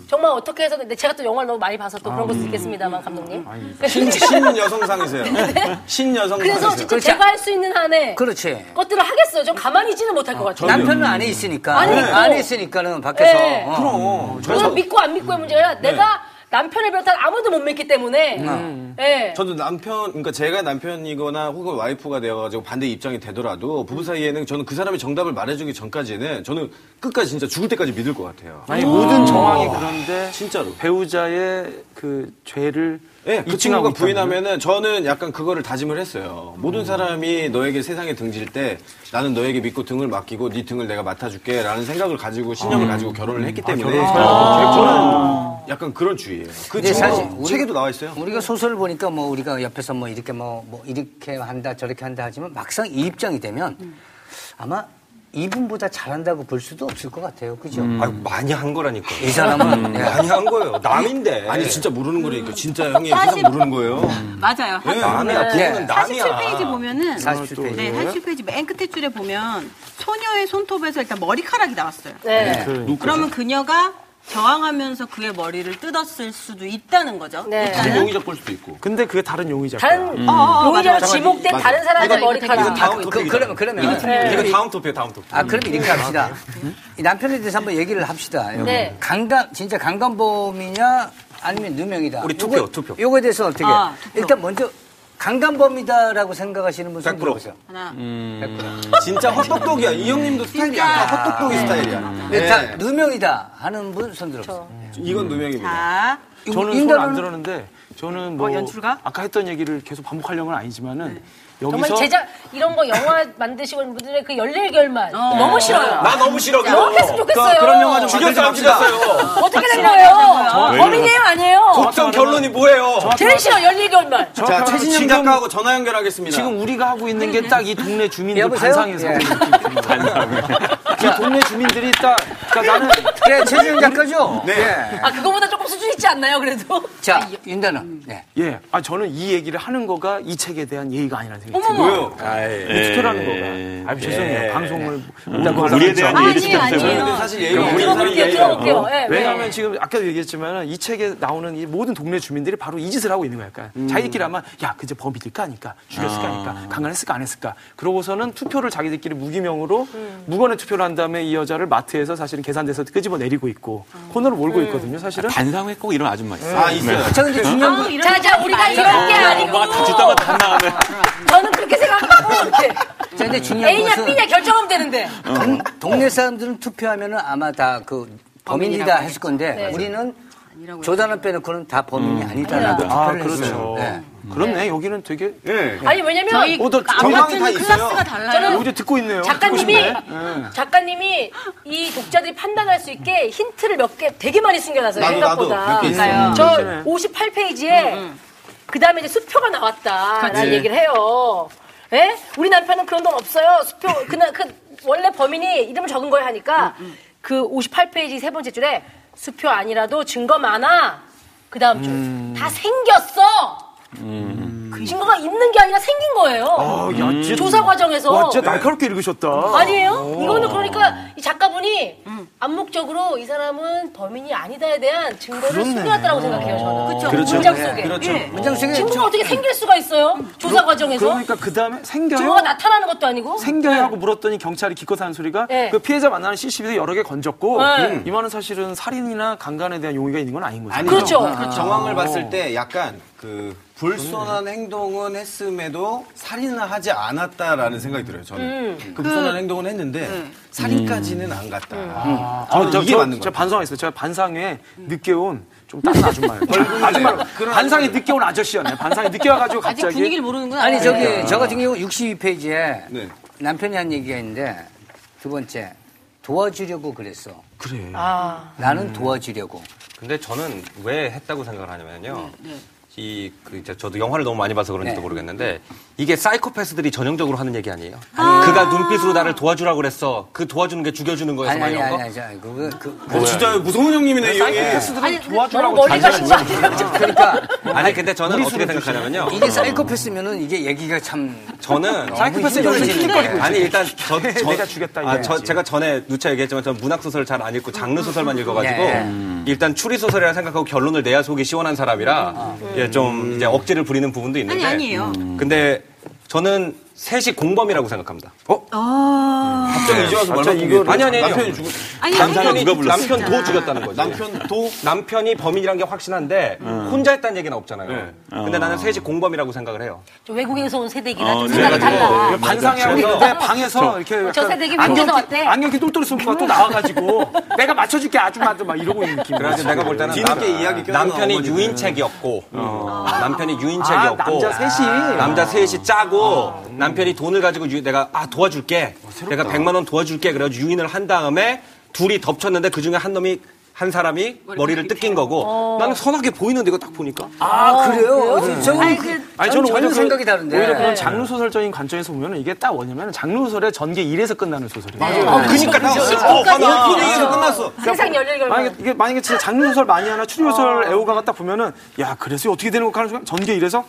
정말 어떻게 해서 근데 제가 또 영화를 너무 많이 봐서 또 그런 것도 있겠습니다만 감독님. 신여성상이세요. 네? 신여성상이세요. 그래서 진짜 제가 할 수 있는 한에 것들을 하겠어요. 좀 가만히 있지는 못할 것 같아요. 남편은 안에 있으니까. 안에 있으니까는 밖에서. 네. 그럼 믿고 안 믿고의 문제가 아니라 내가 남편을 비롯한 아무도 못 믿기 때문에. 네. 저도 그러니까 제가 남편이거나 혹은 와이프가 되어가지고 반대 입장이 되더라도 부부 사이에는 저는 그 사람이 정답을 말해주기 전까지는 저는 끝까지 진짜 죽을 때까지 믿을 것 같아요. 아니 모든 정황이 그런데 진짜로 배우자의 그 죄를. 예, 그 친구가 부인하면은 저는 약간 그거를 다짐을 했어요. 모든 사람이 너에게 세상에 등질 때 나는 너에게 믿고 등을 맡기고 네 등을 내가 맡아줄게 라는 생각을 가지고 신념을 가지고 결혼을 했기 때문에 저는 약간 그런 주의예요. 그 친구 책에도 나와 있어요. 우리가 소설을 보니까 우리가 옆에서 이렇게 한다 저렇게 한다 하지만 막상 이 입장이 되면 아마 이분보다 잘한다고 볼 수도 없을 것 같아요. 그죠? 많이 한 거라니까요. 이 사람은 많이 한 거예요. 남인데. 아니, 진짜 모르는 거라니까. 진짜 형이 사실 모르는 거예요. 맞아요. 네, 남이야. 부부는 남이야. 47페이지 보면은. 47페이지. 네, 47페이지 맨 끝에 줄에 보면 소녀의 손톱에서 일단 머리카락이 나왔어요. 네. 그러면 그녀가 저항하면서 그의 머리를 뜯었을 수도 있다는 거죠. 네. 다른 용의적 볼 수도 있고. 근데 그게 다른 용의적. 용의적 지목된 맞아. 다른 사람의 머리카락. 그러면 이거 다음 토픽이에요. 다음 토픽. 그럼 이렇게 합시다. 남편에 대해서 한번 얘기를 합시다. 네. 진짜 강간범이냐 아니면 누명이다. 우리 투표. 요거에 대해서 어떻게? 일단 먼저. 강간범이다라고 생각하시는 분 손 들어보세요. 하나. 100%. 진짜 헛똑똑이야. 이 형님도 스타일이 약간 헛똑똑이 스타일이야. 일단 누명이다 하는 분 손 들어보세요. 이건 누명입니다. 저는 손 안 들었는데 저는 연출가? 아까 했던 얘기를 계속 반복하려는 건 아니지만은 정말 제작 이런 거 영화 만드시는 분들의 그 열일결만 너무 싫어요. 나 너무 싫어. 너무 했으면 좋겠어요. 그런 영화 좀 죽였어요. 안 죽였어요. 어떻게 된 거예요? 범인이에요 아니에요? 곡성 결론이 뭐예요? 제일 싫어 열일결만. 자, 최진영 작가하고 전화 연결하겠습니다. 지금 우리가 하고 있는 게 딱 이 동네 주민들 반상에서 이 동네 주민들이 딱 그러니까 나는 그래 최진영 작가죠. 네. 아 그거보다 조금 수준 있지 않나요 그래도? 자 윤다는. 네. 예. 아 저는 이 얘기를 하는 거가 이 책에 대한 예의가 아니라는 생각이 들어요. 리스트라는 거가. 아 죄송해요. 방송을 우리에 대한 예의를 지켰어요. 사실 예의가 왜냐하면 지금 아까도 얘기했지만 이 책에 나오는 이 모든 동네 주민들이 바로 이 짓을 하고 있는 거야. 약간 자기들끼리 아마 야 그제 범이될까 아닐까 죽였을까 아닐까 강간했을까 안 했을까 그러고서는 투표를 자기들끼리 무기명으로 무건의 투표를 한 다음에 이 여자를 마트에서 사실은 계산돼서 끄집어 내리고 있고 코너를 몰고 있거든요. 사실은 반상회 꼭 이런 아줌마 있어요. 아 있어요. 저는 이제 중요한 자자 우리가 이런 게 아니고 엄마가 다 짓다가 다 나가네. 저는 그렇게 생각하고 이렇게. 자, 근데 중요한 A냐, 것은 B냐 결정하면 되는데. 동네 사람들은 투표하면은 아마 다 그 범인이다 했을 건데 네. 우리는 조단을 빼놓고는 다 범인이 아니다라고 투표를 했어요. 그렇죠. 네. 그렇네. 네. 여기는 되게 예. 아니 왜냐면 저희 아무튼 클래스가 달라요. 저는 여기서 듣고 있네요. 작가님이 이 독자들이 판단할 수 있게 힌트를 몇 개 되게 많이 숨겨놨어요. 생각보다. 저 58페이지에 그 다음에 이제 수표가 나왔다라는 얘기를 해요. 예? 우리 남편은 그런 돈 없어요. 수표 그날 그 원래 범인이 이름을 적은 거야 하니까 그 58페이지 세 번째 줄에 수표 아니라도 증거 많아. 그 다음 줄 다 생겼어. 증거가 있는 게 아니라 생긴 거예요. 조사 과정에서. 와, 진짜 날카롭게 읽으셨다. 아니에요? 이거는 그러니까 이 작가분이 암묵적으로 이 사람은 범인이 아니다에 대한 증거를 숨겨놨다고 생각해요. 저는. 그렇죠. 문장 속에. 그렇죠. 예. 문장 속에. 증거가 어떻게 생길 수가 있어요? 조사 과정에서. 그러니까 그 다음에 생겨요. 증거가 나타나는 것도 아니고. 생겨요 하고 물었더니 경찰이 기껏 하는 소리가 그 피해자 만나는 CCTV도 여러 개 건졌고 이만은 사실은 살인이나 강간에 대한 용의가 있는 건 아닌 거죠. 아니죠. 그렇죠. 정황을 봤을 때 약간 그 불손한 행동은 했음에도 살인을 하지 않았다라는 생각이 들어요. 저는 그 불손한 행동은 했는데 살인까지는 안 갔다. 이게 맞는 거예요. 제가 반성했어요. 제가 반상에 늦게 온 좀 다른 아줌마예요. 반상에 늦게 온 아저씨였네요. 반상에 늦게 와가지고 갑자기 아직 분위기를 모르는구나. 아니 저기 저 같은 경우 62페이지에 남편이 한 얘기가 있는데 두 번째 도와주려고 그랬어. 그래. 나는 도와주려고. 근데 저는 왜 했다고 생각을 하냐면요. 저도 영화를 너무 많이 봐서 그런지도 모르겠는데 이게 사이코패스들이 전형적으로 하는 얘기 아니에요? 그가 눈빛으로 나를 도와주라고 그랬어. 그 도와주는 게 죽여주는 거에서 많이 이런 거? 아니, 그거 진짜 무서운 형님이네. 사이코패스들이 도와주라고 머리 가신 거 아니에요? 그러니까 아니 근데 저는 어떻게 생각하냐면요. 이게 사이코패스면은 이게 얘기가 참 저는 사이코패스는 아니 일단 내가 죽였다. 제가 전에 누차 얘기했지만 저는 문학 소설 잘 안 읽고 장르 소설만 읽어가지고 일단 추리 소설이라 생각하고 결론을 내야 속이 시원한 사람이라. 좀 이제 억지를 부리는 부분도 있는데. 아니에요. 근데 저는 셋이 공범이라고 생각합니다. 갑자기 이제 와서 말하는 거 아니에요. 남편 도 죽였다는 거죠. 남편이 범인이란 게 확신한데 혼자 했다는 얘기는 없잖아요. 근데 나는 셋이 공범이라고 생각을 해요. 저 외국에서 온 세대기라 좀 생각이 달라. 반상회하고 있는데 방에서 이렇게 저 세대기 외국에서 왔대. 안경 이렇게 똘똘 숨고 또 나와가지고 내가 맞춰줄게 아줌마들 막 이러고 있는 느낌. 그래서 내가 볼 때는 남편이 유인책이었고 남자 셋이 짜고 남편이 돈을 가지고 내가 도와줄게. 내가 100만 원 도와줄게. 그래서 유인을 한 다음에 둘이 덮쳤는데 그중에 한 사람이 머리를 뜯긴 거고 나는 선하게 보이는데 이거 딱 보니까 그래요? 저는 전혀 생각이 다른데 오히려 그런 장르 소설적인 관점에서 보면 이게 딱 뭐냐면 장르 소설의 전개 1에서 끝나는 소설이에요. 맞아요. 그러니까 1에서 끝났어. 세상 열릴 결말. 만약에 진짜 장르 소설 많이 하나 추리 소설 애호가가 딱 보면은 야 그래서 어떻게 되는 걸까 하는 순간 전개 1에서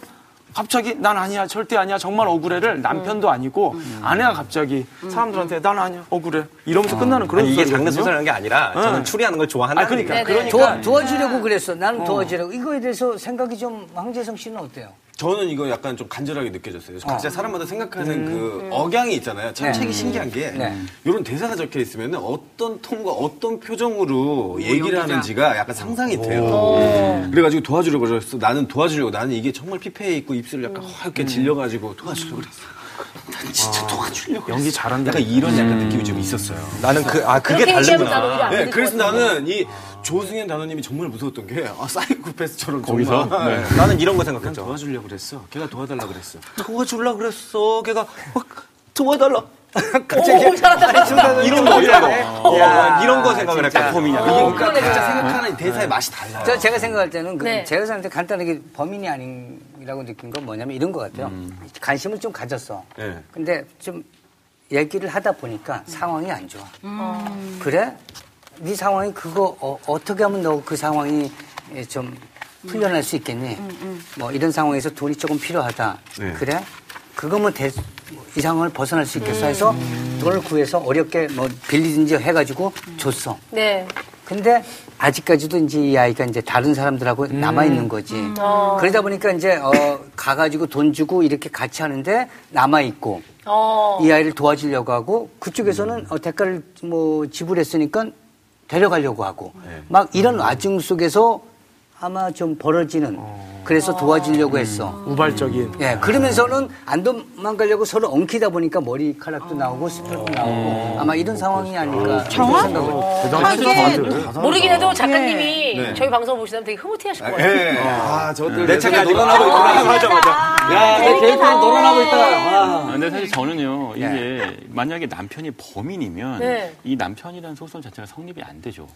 갑자기 난 아니야 절대 아니야 정말 억울해를 남편도 아니고 아내가 갑자기 사람들한테 난 아니야 억울해 이러면서 끝나는 그런 이게 장르 소설이라는 게 아니라 저는 추리하는 걸 좋아하는 그러니까 도와주려고 그랬어 나는 도와주려고 이거에 대해서 생각이 좀 황재성 씨는 어때요? 저는 이거 약간 좀 간절하게 느껴졌어요. 각자 사람마다 생각하는 그 억양이 있잖아요. 참 책이 신기한 게 이런 대사가 적혀 있으면 어떤 톤과 어떤 표정으로 얘기를 하는지가 약간 상상이 돼요. 그래가지고 도와주려고 그랬어. 나는 도와주려고. 나는 이게 정말 피폐해 있고 입술을 약간 이렇게 질려가지고 도와주려고 그랬어. 난 진짜 도와주려고 연기 잘한다. 약간 이런 약간 느낌이 좀 있었어요. 나는 그게 다르구나. 네, 그래서 나는 이 조승현 단원님이 정말 무서웠던 게 사이코패스처럼 거기서? 정말. 네. 나는 이런 거 생각했죠. 도와주려고 그랬어. 걔가 도와달라고 그랬어. 도와주려고 그랬어. 걔가 막 도와달라. 갑자기 오, 잘한다. 이런 거 이런 거 생각을 할까 범인이야. 그러니까 진짜 생각하는 대사의 맛이 달라요. 제가 생각할 때는 네. 제가 생각할 때 간단하게 범인이 아니라고 느낀 건 뭐냐면 이런 거 같아요. 관심을 좀 가졌어. 네. 근데 좀 얘기를 하다 보니까 상황이 안 좋아. 그래? 네 상황이 그거 어떻게 하면 너 그 상황이 좀 풀려날 수 있겠니? 뭐 이런 상황에서 돈이 조금 필요하다. 네. 그래? 그거면 이 상황을 벗어날 수 있겠어 해서 돈을 구해서 어렵게 뭐 빌리든지 해가지고 줬어. 네. 근데 아직까지도 이제 이 아이가 이제 다른 사람들하고 남아있는 거지. 그러다 보니까 이제 가가지고 돈 주고 이렇게 같이 하는데 남아있고 이 아이를 도와주려고 하고 그쪽에서는 대가를 뭐 지불했으니까 데려가려고 하고 네. 막 이런 와중 속에서 아마 좀 벌어지는 그래서 도와주려고 했어. 우발적인. 예, 그러면서는 안 도망가려고 서로 엉키다 보니까 머리카락도 나오고 스프도 나오고 아마 이런 상황이 아닐까. 정확하게 모르긴 해도 작가님이 네. 저희 방송 보시면 되게 흐뭇해하실 거예요. 네. 아, 저들 내 책에 놀아나고 있구나. 맞아. 야, 내 데이터에 놀아나고 있다. 근데 사실 저는요 이게 네. 만약에 남편이 범인이면 네. 이 남편이라는 소송 자체가 성립이 안 되죠.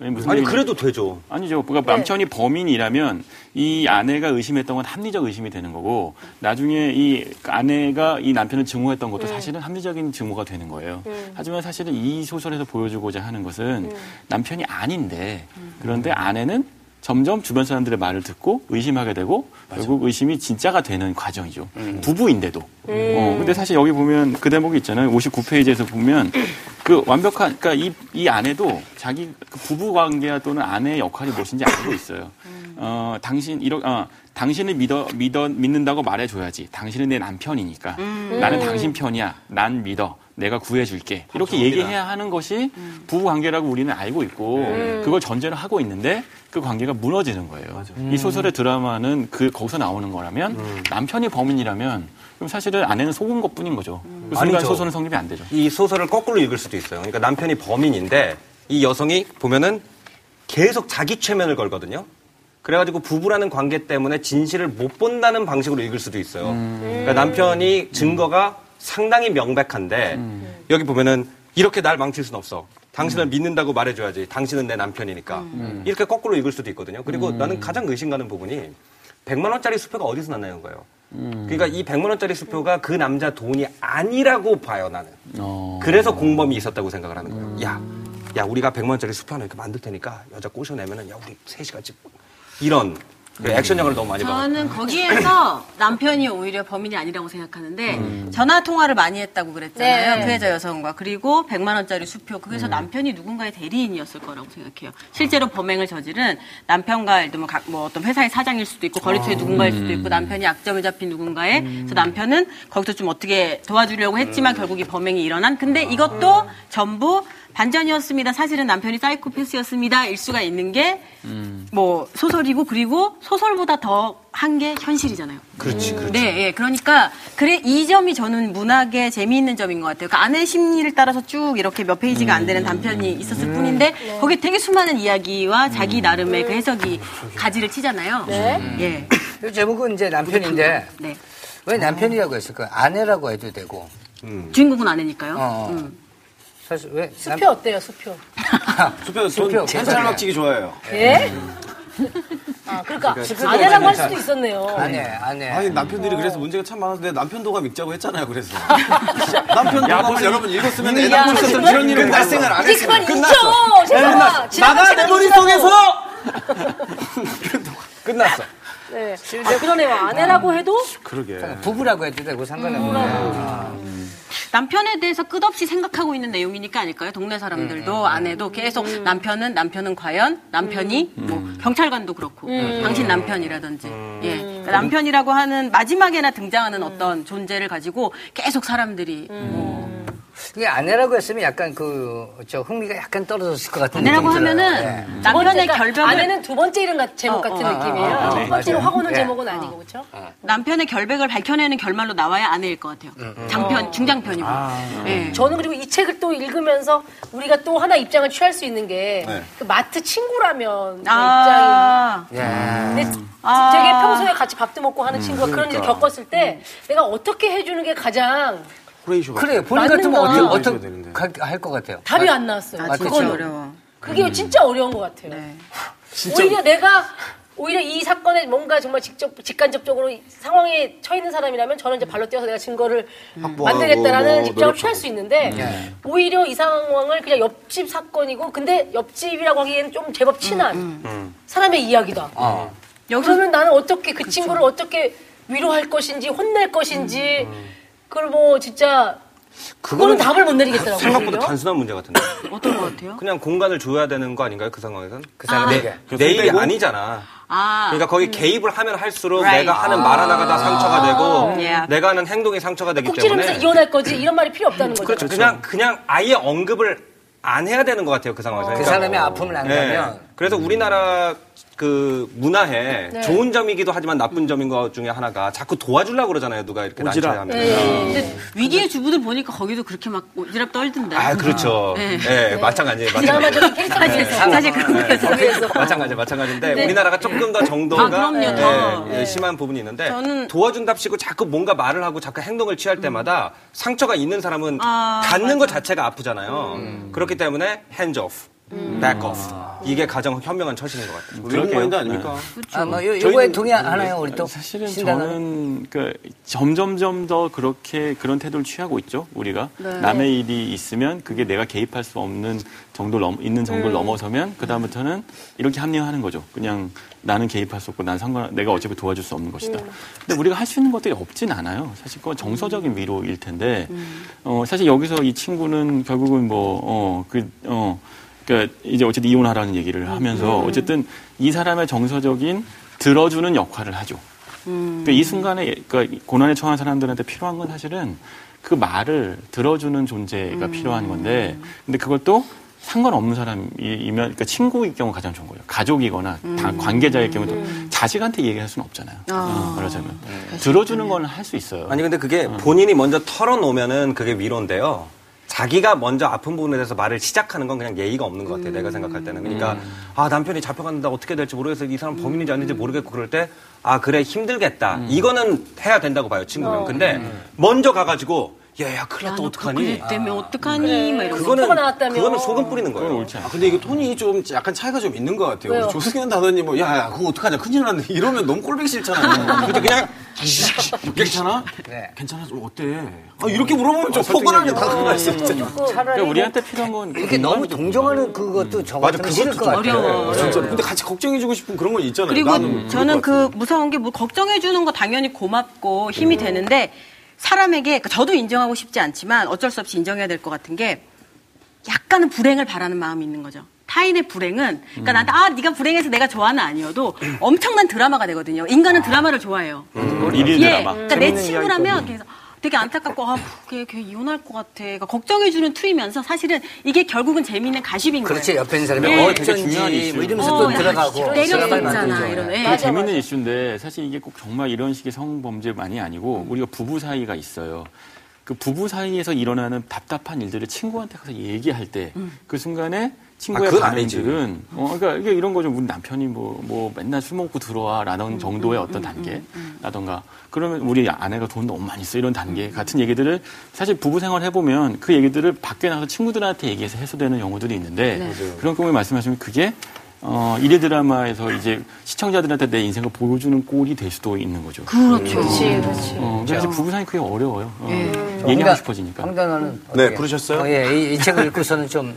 아니 그래도 되죠. 아니죠. 그러니까 네. 남편이 범인이라면 이 아내가 의심했던 건 합리적 의심이 되는 거고 나중에 이 아내가 이 남편을 증오했던 것도 사실은 합리적인 증오가 되는 거예요. 하지만 사실은 이 소설에서 보여주고자 하는 것은 남편이 아닌데 그런데 아내는 점점 주변 사람들의 말을 듣고 의심하게 되고 맞아. 결국 의심이 진짜가 되는 과정이죠. 부부인데도. 근데 사실 여기 보면 그 대목이 있잖아요. 59페이지에서 보면 그 완벽한 그러니까 이 아내도 자기 그 부부 관계와 또는 아내의 역할이 무엇인지 알고 있어요. 당신을 믿는다고 말해줘야지. 당신은 내 남편이니까. 나는 당신 편이야. 난 믿어. 내가 구해줄게. 이렇게 얘기해야 하는 것이 부부 관계라고 우리는 알고 있고 그걸 전제로 하고 있는데 그 관계가 무너지는 거예요. 이 소설의 드라마는 거기서 나오는 거라면 남편이 범인이라면 그럼 사실은 아내는 속은 것뿐인 거죠. 그 순간 아니죠. 소설은 성립이 안 되죠. 이 소설을 거꾸로 읽을 수도 있어요. 그러니까 남편이 범인인데 이 여성이 보면은 계속 자기 최면을 걸거든요. 그래가지고 부부라는 관계 때문에 진실을 못 본다는 방식으로 읽을 수도 있어요. 그러니까 남편이 증거가 상당히 명백한데 여기 보면은 이렇게 날 망칠 순 없어. 당신을 믿는다고 말해줘야지. 당신은 내 남편이니까. 이렇게 거꾸로 읽을 수도 있거든요. 그리고 나는 가장 의심가는 부분이 100만 원짜리 수표가 어디서 났냐는 거예요. 그러니까 이 100만 원짜리 수표가 그 남자 돈이 아니라고 봐요 나는. 그래서 공범이 있었다고 생각을 하는 거예요. 야 우리가 100만 원짜리 수표 하나 이렇게 만들 테니까 여자 꼬셔내면은 야 우리 3시간씩 이런 액션 영화를 너무 많이 봐요. 저는 거기에서 남편이 오히려 범인이 아니라고 생각하는데 전화 통화를 많이 했다고 그랬잖아요. 네. 피해자 여성과. 그리고 100만 원짜리 수표. 그래서 남편이 누군가의 대리인이었을 거라고 생각해요. 실제로 범행을 저지른 남편과 예를 들면 뭐 어떤 회사의 사장일 수도 있고 거리투의 누군가일 수도 있고 남편이 약점을 잡힌 누군가에 그래서 남편은 거기서 좀 어떻게 도와주려고 했지만 결국 이 범행이 일어난. 근데 이것도 전부 반전이었습니다. 사실은 남편이 사이코패스였습니다. 일 수가 있는 게 뭐 소설이고 그리고 소설보다 더 한 게 현실이잖아요. 그렇지, 그렇지. 네, 예. 그러니까 이 점이 저는 문학의 재미있는 점인 것 같아요. 그러니까 아내 심리를 따라서 쭉 이렇게 몇 페이지가 안 되는 단편이 있었을 뿐인데 네. 거기에 되게 수많은 이야기와 자기 나름의 그 해석이 가지를 치잖아요. 네. 예. 이 제목은 이제 남편인데 네. 왜 남편이라고 했을까요? 아내라고 해도 되고. 주인공은 아내니까요. 사실 왜? 수표 어때요, 수표? 수표. 캔찰막치기 좋아해요. 예? 아, 그러니까 아내라고 할 수도 있었네요. 아내. 아니 남편들이 그래서 문제가 참 많아서 내 남편 도감 읽자고 했잖아요. 그래서 남편 도감을 여러분 읽었으면 애 낳고 있었던 이런 일은 발생을 안 했어요. 그만 잊죠. 나가 내 머릿속에서. 끝났어. 네. 그러네요. 아내라고 해도 그러게. 부부라고 해도 되고 상관없네요. 남편에 대해서 끝없이 생각하고 있는 내용이니까 아닐까요? 동네 사람들도 아내도 계속 남편은 과연 남편이 뭐 경찰관도 그렇고 당신 남편이라든지 예 그러니까 남편이라고 하는 마지막에나 등장하는 어떤 존재를 가지고 계속 사람들이 뭐 그게 아내라고 했으면 약간 그저 흥미가 약간 떨어졌을 것 같은 느낌이 들어요. 아내라고 하면은 남편의 결벽을 아내는 두 번째 이름 제목 같은 느낌이에요. 첫 번째는 확 오는 제목은 아니고 그렇죠? 남편의 결백을 밝혀내는 결말로 나와야 아내일 것 같아요. 장편, 중장편이고. 네. 저는 그리고 이 책을 또 읽으면서 우리가 또 하나 입장을 취할 수 있는 게 그 마트 친구라면 그 입장이. 근데 되게 평소에 같이 밥도 먹고 하는 친구가 그러니까. 그런 일 겪었을 때 내가 어떻게 해주는 게 가장 그래요. 본인 같으면 어떻게 할 것 같아요. 답이 안 나왔어요. 그건 어려워. 그게 진짜 어려운 것 같아요. 네. 진짜. 오히려 이 사건에 뭔가 정말 직간접적으로 상황에 처해있는 사람이라면 저는 이제 발로 뛰어서 내가 증거를 만들겠다라는 입장을 취할 수 있는데 오히려 이 상황을 그냥 옆집 사건이고 근데 옆집이라고 하기에는 좀 제법 친한 사람의 이야기다. 그러면 나는 어떻게 그 친구를 어떻게 위로할 것인지 혼낼 것인지 그걸 뭐 진짜 그거는 답을 못 내리겠더라고요. 생각보다 단순한 문제 같은데. 어떤 것 같아요? 그냥 공간을 줘야 되는 거 아닌가요? 그 상황에선? 그 사람에게. 내일이 아니잖아. 그러니까 거기 개입을 하면 할수록 내가 하는 말 하나가 다 상처가 되고 내가 하는 행동이 상처가 되기 때문에. 콕 찌르면서 이혼할 거지 이런 말이 필요 없다는 거죠. 그렇죠. 그냥 아예 언급을 안 해야 되는 것 같아요. 그 상황에서. 그 그러니까 사람의 아픔을 안다면. 그래서 우리나라 그 문화에 좋은 점이기도 하지만 나쁜 점인 것 중에 하나가 자꾸 도와주려고 그러잖아요. 누가 이렇게 난처해 하면. 근데 위기의 주부들 보니까 거기도 그렇게 막 오지랖 떨던데. 아, 그렇죠. 예, 마찬가지예요. 드라마적인 캐릭터에서 사실 그런 거였어요. 마찬가지인데 우리나라가 조금 더 정도가 심한 부분이 있는데 도와준답시고 자꾸 뭔가 말을 하고 자꾸 행동을 취할 때마다 상처가 있는 사람은 닿는 것 자체가 아프잖아요. 그렇기 때문에 hands off. back off. 이게 가장 현명한 처신인 것 같아요. 그런 포인트 아닙니까? 그렇죠. 요거에 동의하나요? 우리 또 사실은 신단은? 저는 점점점 더 그렇게 그런 태도를 취하고 있죠. 우리가 남의 일이 있으면 그게 내가 개입할 수 없는 정도를 넘어서면 그 다음부터는 이렇게 합리화하는 거죠. 그냥 나는 개입할 수 없고 내가 어차피 도와줄 수 없는 것이다. 근데 우리가 할 수 있는 것들이 없진 않아요. 사실 그건 정서적인 위로일 텐데 사실 여기서 이 친구는 결국은 그러니까 이제 어쨌든 이혼하라는 얘기를 하면서 어쨌든 이 사람의 정서적인 들어주는 역할을 하죠. 그러니까 이 순간에 그러니까 고난에 처한 사람들한테 필요한 건 사실은 그 말을 들어주는 존재가 필요한 건데, 근데 그걸 또 상관없는 사람이면 그러니까 친구일 경우 가장 좋은 거예요. 가족이거나 관계자일 경우도 자식한테 얘기할 수는 없잖아요. 그러자면 들어주는 건 할 수 있어요. 아니 근데 그게 본인이 먼저 털어놓으면은 그게 위로인데요. 자기가 먼저 아픈 부분에 대해서 말을 시작하는 건 그냥 예의가 없는 것 같아요. 내가 생각할 때는. 그러니까 남편이 잡혀간다 어떻게 될지 모르겠어. 이 사람 범인인지 아닌지 모르겠고 그럴 때 그래 힘들겠다. 이거는 해야 된다고 봐요. 친구면. 근데 먼저 가가지고 야야 큰일 났다 어떡하니. 그 때문에 어떡하니. 그래. 그거는 소금 뿌리는 거예요. 옳지 않아. 근데 이게 톤이 좀 약간 차이가 좀 있는 것 같아요. 조승현 단원님 뭐 야야 그거 어떡하냐 큰일 났네. 이러면 너무 꼴보기 싫잖아. 근데 그냥 괜찮아? 괜찮아? 어때? 이렇게 물어보면 좀 포근하게 다가갈 수 있잖아. 그러니까 우리한테 필요한 건 이렇게 너무 동정하는 그것도 저 같은 거 싫을 것 같아요. 진짜로. 근데 같이 걱정해주고 싶은 그런 건 있잖아요. 그리고 저는 그 무서운 게 뭐 걱정해주는 거 당연히 고맙고 힘이 되는데 사람에게 저도 인정하고 싶지 않지만 어쩔 수 없이 인정해야 될 것 같은 게 약간은 불행을 바라는 마음이 있는 거죠. 타인의 불행은 그러니까 나한테 네가 불행해서 내가 좋아하는 아니어도 엄청난 드라마가 되거든요. 인간은 드라마를 좋아해요. 일일 드라마. 그러니까 내 친구라면 계속 되게 안타깝고 걔 이혼할 것 같아. 그러니까 걱정해주는 투이면서 사실은 이게 결국은 재미있는 가십인 거예요. 그렇지 옆에 있는 사람이 어쩐지 뭐 이러면서 또 들어가고 내려가면 만들죠. 이런 재미있는 이슈인데 사실 이게 꼭 정말 이런 식의 성범죄만이 아니고 우리가 부부 사이가 있어요. 그 부부 사이에서 일어나는 답답한 일들을 친구한테 가서 얘기할 때 그 순간에 친구의 반응들은 그러니까 이게 이런 거죠. 우리 남편이 뭐 맨날 술 먹고 들어와라는 정도의 어떤 단계라던가 그러면 우리 아내가 돈 너무 많이 써 이런 단계 같은 얘기들을 사실 부부 생활 해보면 그 얘기들을 밖에 나가서 친구들한테 얘기해서 해소되는 경우들이 있는데 그런 경우에 말씀하시면 그게 일일 드라마에서 이제 시청자들한테 내 인생을 보여주는 꼴이 될 수도 있는 거죠. 그렇죠. 그렇지. 사실 부부 사이 그게 어려워요. 얘기하고 싶어지니까. 황단원은 네, 부르셨어요? 이 책을 읽고서는 좀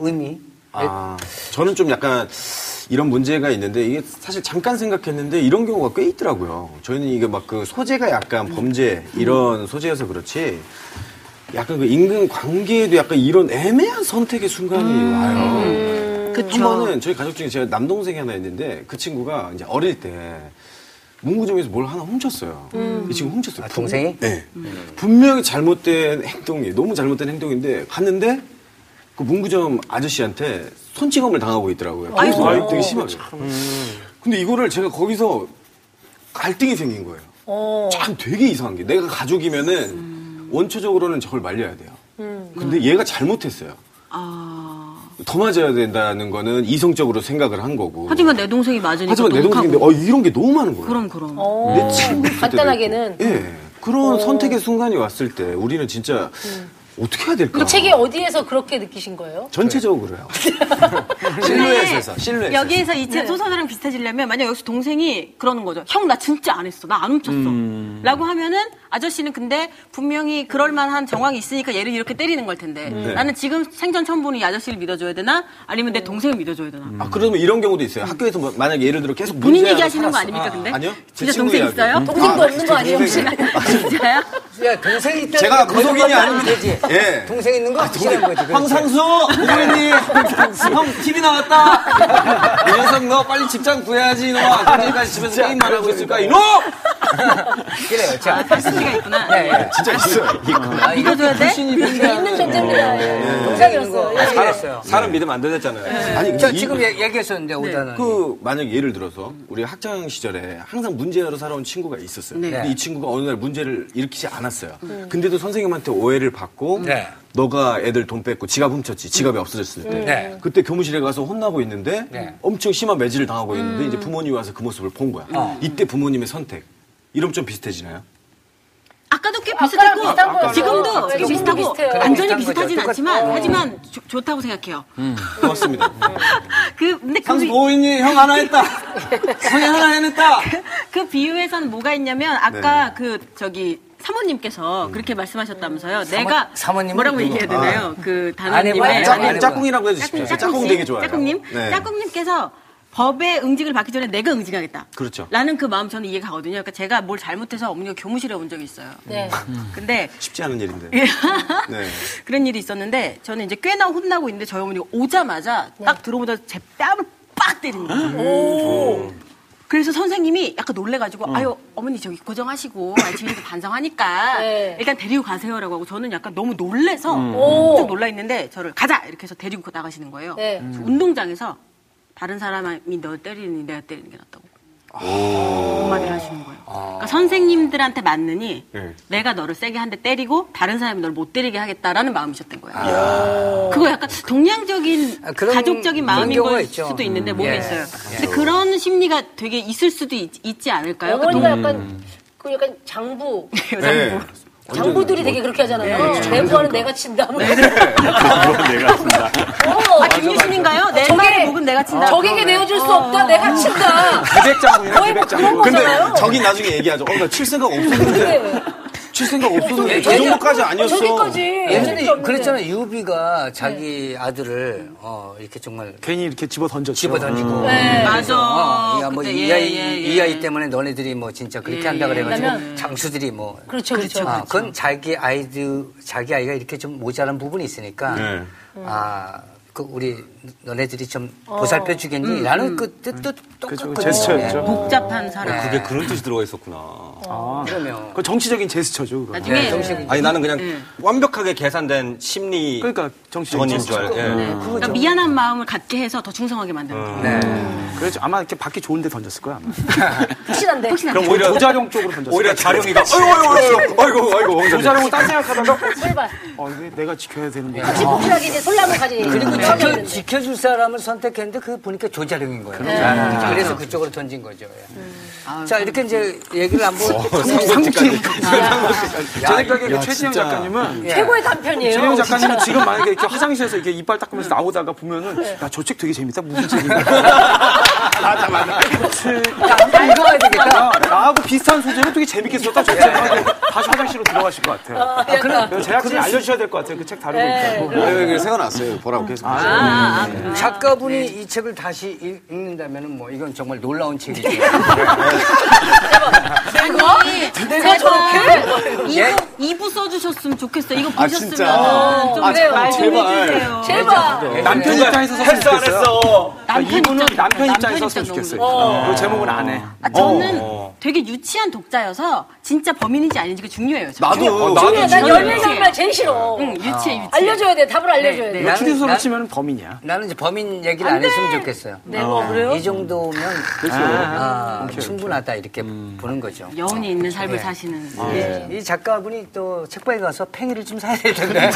의미? 저는 좀 약간 이런 문제가 있는데 이게 사실 잠깐 생각했는데 이런 경우가 꽤 있더라고요. 저희는 이게 막 그 소재가 약간 범죄 이런 소재여서 그렇지 약간 그 인간 관계에도 약간 이런 애매한 선택의 순간이 와요. 한 번은 저희 가족 중에 제가 남동생이 하나 있는데 그 친구가 이제 어릴 때 문구점에서 뭘 하나 훔쳤어요. 지금 훔쳤어요. 아, 동생이? 네. 분명히 잘못된 행동이, 너무 잘못된 행동인데 갔는데 그 문구점 아저씨한테 손찌검을 당하고 있더라고요. 아이고, 되게 심하죠. 근데 이거를 제가 거기서 갈등이 생긴 거예요. 참 되게 이상한 게 내가 가족이면은 원초적으로는 저걸 말려야 돼요. 근데 얘가 잘못했어요. 아... 더 맞아야 된다는 거는 이성적으로 생각을 한 거고. 하지만 내 동생이 맞으니까. 하지만 내 동생인데 이런 게 너무 많은 거예요. 그럼. 내 친구 간단하게는. 예, 그런 선택의 순간이 왔을 때 우리는 진짜. 어떻게 해야 될까? 그 책이 어디에서 그렇게 느끼신 거예요? 전체적으로요. 실루엣에서. 여기에서 이 책 소설이랑 비슷해지려면 만약 여기서 동생이 그러는 거죠. 형, 나 진짜 안 했어. 나 안 훔쳤어. 라고 하면은 아저씨는 근데 분명히 그럴만한 정황이 있으니까 얘를 이렇게 때리는 걸 텐데 나는 지금 생전 처음 보는 이 아저씨를 믿어줘야 되나? 아니면 내 동생을 믿어줘야 되나? 아, 그러면 이런 경우도 있어요. 학교에서 만약에 예를 들어 계속 본인 얘기하시는 거 아닙니까, 근데? 아니요. 진짜 동생 있어요? 동생도 없는 거 아니에요? 진짜요? 야, 동생 있다는 제가 구속인이 아니면 되지. 예. 동생 있는 거 확실한 거지. 황상수! 오늘님! 형, TV 나왔다! 이 녀석 너 빨리 직장 구해야지, 이놈아. 그러니까 집에서 게임만 하고 있을까, 이놈! 그래요, 자. 탈신이가 있구나. 네, 진짜 있어요. 믿어줘야 돼? 있는 존재입니다. 동생이 있는 거. 사람 믿으면 안 되잖아요. 아니, 저 지금 얘기했었는데, 오잖아요. 그, 만약에 예를 들어서, 우리 학창 시절에 항상 문제로 살아온 친구가 있었어요. 근데 이 친구가 어느 날 문제를 일으키지 않았어요. 근데도 선생님한테 오해를 받고 너가 애들 돈 뺏고 지갑 훔쳤지. 지갑이 없어졌을 때. 그때 교무실에 가서 혼나고 있는데 엄청 심한 매질을 당하고 있는데 이제 부모님이 와서 그 모습을 본 거야. 이때 부모님의 선택. 이러면 좀 비슷해지나요? 아까도 꽤 비슷했고 지금도 비슷하고 완전히 비슷하진 않지만 하지만 좋다고 생각해요. 고맙습니다. 근데 상수 오인이 형 하나 했다. 형이 하나 해냈다. 그 비유에선 뭐가 있냐면 아까 그 저기 사모님께서 그렇게 말씀하셨다면서요. 내가 뭐라고 얘기해야 되나요? 그 단어님의 짝꿍이라고 해주십시오. 짝꿍 되게 좋아요. 짝꿍님께서 법의 응징을 받기 전에 내가 응징하겠다. 그렇죠. 라는 그 마음 저는 이해가 가거든요. 그러니까 제가 뭘 잘못해서 어머니가 교무실에 온 적이 있어요. 네. 근데. 쉽지 않은 일인데. 네. 그런 일이 있었는데 저는 이제 꽤나 혼나고 있는데 저희 어머니가 오자마자 딱 들어오자마자 제 뺨을 빡 때리는 거예요. 그래서 선생님이 약간 놀래가지고 아유 어머니 저기 고정하시고 지인도 반성하니까 네. 일단 데리고 가세요라고 하고 저는 약간 너무 놀래서 좀 놀라있는데 저를 가자 이렇게 해서 데리고 나가시는 거예요. 네. 운동장에서 다른 사람이 너 때리니 내가 때리는 게 낫다고 한마디를 하시는 거예요. 그러니까 선생님들한테 맞느니 내가 너를 세게 한 대 때리고 다른 사람이 너를 못 때리게 하겠다라는 마음이셨던 거예요. 그거 약간 동양적인 가족적인 마음인 걸 수도 있는데 뭐가 있어요. 근데 그런 심리가 되게 있을 수도 있지 않을까요? 어머니가 약간 장부. 장부들이 되게 그렇게 하잖아요. 내부하는 내가 친다. 내가 친다. 아, 김유신인가요? 내 말에 목은 내가 친다. 적에게 내어줄 수 없다. 내가 친다. 200장이에요. 근데 적이 나중에 얘기하죠. 나 칠 생각 없었는데. 칠 생각 없었는데. 저 정도까지 아니었어. 저기까지. 예전에 그랬잖아요. 유비가 자기 아들을 이렇게 정말 괜히 이렇게 집어던지고. 맞아. 이 아이 때문에 너네들이 뭐 진짜 그렇게 한다 그래가지고 장수들이 뭐. 그렇죠. 그건 자기 아이가 이렇게 좀 모자란 부분이 있으니까. 우리 너네들이 좀 보살펴 주겠니라는 그 뜻도 똑같거든요. 제스처였죠. 복잡한 사람. 그게 그런 뜻이 들어가 있었구나. 아, 그러면. 그 정치적인 제스처죠. 나중에. 네. 정치적인. 아니 나는 그냥 완벽하게 계산된 심리. 그러니까 정치적인 제스처. 그러니까 미안한 마음을 갖게 해서 더 충성하게 만드는 거예요. 그래서 아마 이렇게 받기 좋은데 던졌을 거야. 푹신한데. 그럼 오히려 조자룡 쪽으로 던졌어. 오히려 자룡이가. 아이고. 조자룡은 딴 생각하다가. 출발. 내가 지켜야 되는 거야. 같이 푹신하게 이제 솔람을 가지. 지켜줄 사람을 선택했는데 그 보니까 조자룡인 거예요. 그래서 그쪽으로 던진 거죠. 자 이렇게 이제 얘기를 안 보고 제 생각에 최진영 작가님은 최고의 단편이에요. 최진영 작가님은 지금 만약에 이렇게 화장실에서 이렇게 이빨 닦으면서 나오다가 보면은 야, 저 책 되게 재밌다. 무슨 책인가? 맞아. 읽어야 되겠다. 나하고 비슷한 소재로 되게 재밌게 썼다. 저 책 다시 화장실로 들어가실 것 같아요. 제작진이 알려주셔야 될 것 같아요. 그 책 다루고 있다고. 생각났어요. 보라고 계속. 작가분이 이 책을 다시 읽는다면 뭐 이건 정말 놀라운 책이죠. 내가 저렇게 2부 써주신 써주셨으면 좋겠어요. 이거 보셨으면 좀 말 좀 해주세요. 제발. 남편 입장에서 썼으면 좋겠어요. 이분은 남편 입장에서 썼으면 좋겠어요. 그 제목은 안 해. 저는 되게 유치한 독자여서 진짜 범인인지 아닌지 그 중요해요. 나도 난 연예인 말 제일 싫어. 응, 유치해. 알려줘야 돼. 답을 알려줘야 돼. 추리소로 치면 범인이야. 나는 이제 범인 얘기를 안 했으면 좋겠어요. 네, 그래요? 이 정도면 충분하다 이렇게 보는 거죠. 여운이 있는 삶을 사시는. 이 작가분이 또 책방에 가서 팽이를 좀 사야 되던데.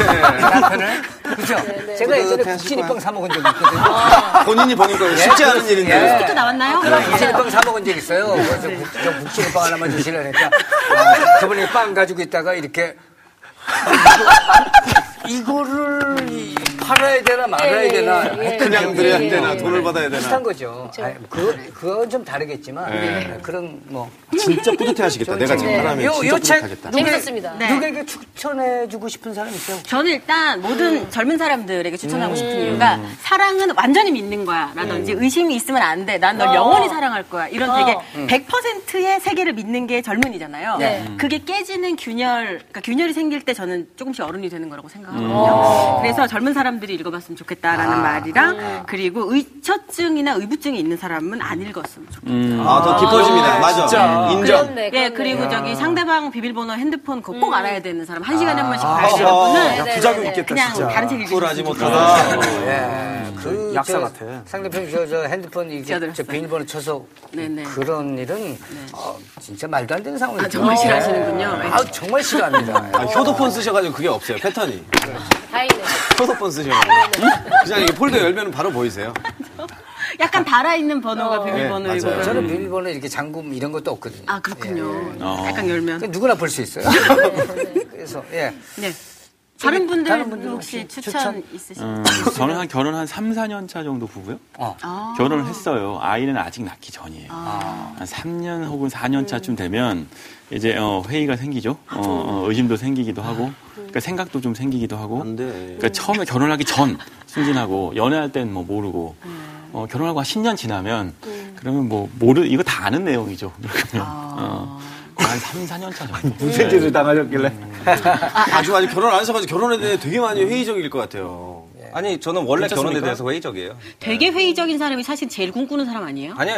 남편을. 그죠? 제가 예전에 국진이빵 사먹은 적이 있거든요. 본인이 보니까 쉽지 않은 일인데. 스티커 나왔나요? 국진이빵 사먹은 적이 있어요. 그래서 국진이빵 하나만 주시려고 했다. 저번에 빵 가지고 있다가 이렇게. 이거를 팔아야 되나 말아야 되나. 그냥 드려야 되나 돈을 받아야 되나. 비슷한 거죠. 그건 좀 다르겠지만 그런 뭐. 진짜 뿌듯해하시겠다. 내가 지금 하라면 진짜 뿌듯하겠다. 재밌었습니다. 누구에게 추천해주고 싶은 사람 있어요? 저는 일단 모든 젊은 사람들에게 추천하고 싶은 이유가 사랑은 완전히 믿는 거야 라든지 의심이 있으면 안 돼. 난 널 영원히 사랑할 거야. 이런 되게 100%의 세계를 믿는 게 젊은이잖아요. 그게 깨지는 균열, 그러니까 균열이 생길 때 저는 조금씩 어른이 되는 거라고 생각하거든요. 그래서 젊은 사람들이 읽어봤으면 좋겠다라는 말이랑 그리고 의처증이나 의부증이 있는 사람은 안 읽었으면 좋겠다. 더 깊어집니다. 맞아. 진짜. 인정. 그렇네, 그렇네. 예, 그리고 저기 상대방 비밀번호 핸드폰 그거 꼭 알아야 되는 사람. 한 시간에 한 번씩 봐야 되는 분은 부작용 있겠다. 그냥 진짜. 다른 책 읽으면 안 못하다. 그 약사 같아. 상대편 저 핸드폰 저 비밀번호 쳐서 그런 일은 진짜 말도 안 되는 상황이죠. 정말 싫어하시는군요. 정말 싫어합니다. 효도폰 쓰셔가지고 그게 없어요. 패턴이. 다행이네. 효도폰 쓰셔가지고. 그냥 이게 폴더 열면 바로 보이세요. 약간 달아있는 번호가 비밀번호이고. 저는 비밀번호 이렇게 잠금 이런 것도 없거든요. 아, 그렇군요. 약간 열면. 누구나 볼 수 있어요. 그래서, 다른 분들 혹시 추천 있으신가요? 저는 결혼 한 3, 4년 차 정도 부부요. 결혼을 했어요. 아이는 아직 낳기 전이에요. 한 3년 혹은 4년 차쯤 되면 이제 회의가 생기죠. 의심도 생기기도 하고, 그러니까 생각도 좀 생기기도 하고. 그러니까 처음에 결혼하기 전 순진하고 연애할 땐 뭐 모르고. 결혼하고 한 10년 지나면, 그러면 이거 다 아는 내용이죠. 한 3, 4년 차 정도. 무슨 짓을 당하셨길래. 아주 결혼 안 하셔가지고 결혼에 대해 되게 많이 회의적일 것 같아요. 아니, 저는 원래 괜찮습니까? 결혼에 대해서 회의적이에요. 되게 회의적인 사람이 사실 제일 꿈꾸는 사람 아니에요? 아니,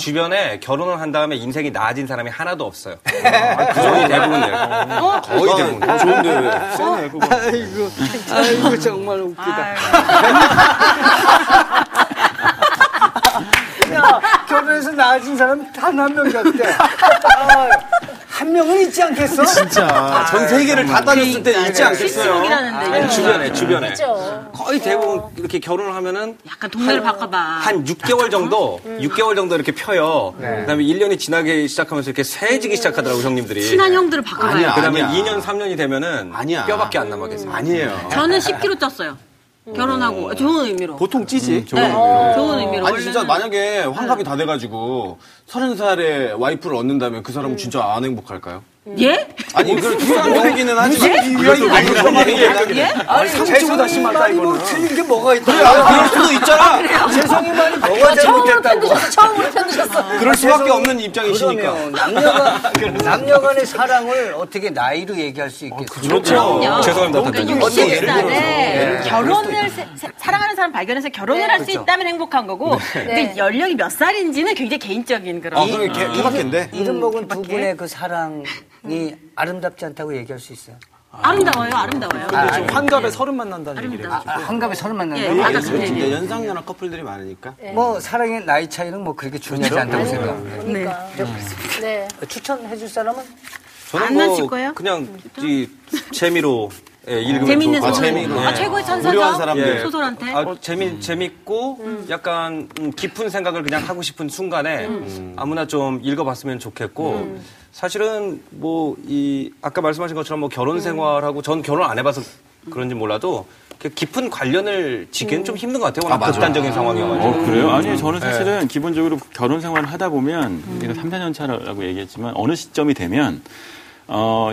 주변에 결혼을 한 다음에 인생이 나아진 사람이 하나도 없어요. 그중에 대부분이에요. 거의 대부분. 좋은데 왜? 세네, 그거. 아이고, 정말 웃기다. 야, 결혼해서 나아진 사람이 단 한 명이 없대. 한 명은 있지 않겠어? 진짜. 전 세계를 다 다녔을 때 있지 않겠어요? 주변에. 그렇죠. 거의 대부분 이렇게 결혼을 하면은. 약간 동네를 바꿔봐. 한 6개월 정도? 6개월 정도 이렇게 펴요. 그 다음에 1년이 지나기 시작하면서 이렇게 쇠해지기 시작하더라고요, 형님들이. 친한 형들을 바꿔봐요. 그 다음에 2년, 3년이 되면은. 뼈밖에 안 남아겠어요. 아니에요. 저는 10kg 쪘어요. 결혼하고 좋은 의미로 보통 찌지 좋은 의미로. 아니 진짜 만약에 환갑이 다 돼가지고 30살에 와이프를 얻는다면 그 사람은 진짜 안 행복할까요? 예? 아니 이걸 비싼 얘기는 하지. 아니 죄송한 말이고 틀린 게 뭐가 있다. 그래, 그럴 수도 있잖아. 죄송한 말이 뭐가 잘못됐다고. 처음으로 편드셨어. 그럴 수밖에 없는 입장이시니까. 남녀간의 사랑을 어떻게 나이로 얘기할 수 있겠어? 그렇죠. 죄송합니다. 그러니까 60살에 결혼을 사랑하는 사람 발견해서 결혼을 할 수 있다면 행복한 거고, 근데 연령이 몇 살인지는 굉장히 개인적인 그런. 개박인데. 이름 먹은 두 분의 그 사랑. 이 아름답지 않다고 얘기할 수 있어요. 아름다워요. 근데 지금 환갑에 30 만난다는 얘기를 해가지고. 환갑에 30 만난다는 얘기를. 진짜 연상연하 커플들이 많으니까. 뭐 사랑의 나이 차이는 뭐 그렇게 중요하지 않다고 생각합니다. 네. 추천해줄 사람은? 저는 뭐 그냥 이 재미로 읽으면 재밌는 소설. 최고의 천사죠. 소설한테. 재밌고 약간 깊은 생각을 그냥 하고 싶은 순간에 아무나 좀 읽어봤으면 좋겠고. 사실은 아까 말씀하신 것처럼 결혼 생활하고 전 결혼 안 해봐서 그런지 몰라도 깊은 관련을 지기는 좀 힘든 것 같아요. 극단적인 상황이어가지고. 그래요? 아니 저는 사실은 기본적으로 결혼 생활을 하다 보면 내가 3, 4년 차라고 얘기했지만 어느 시점이 되면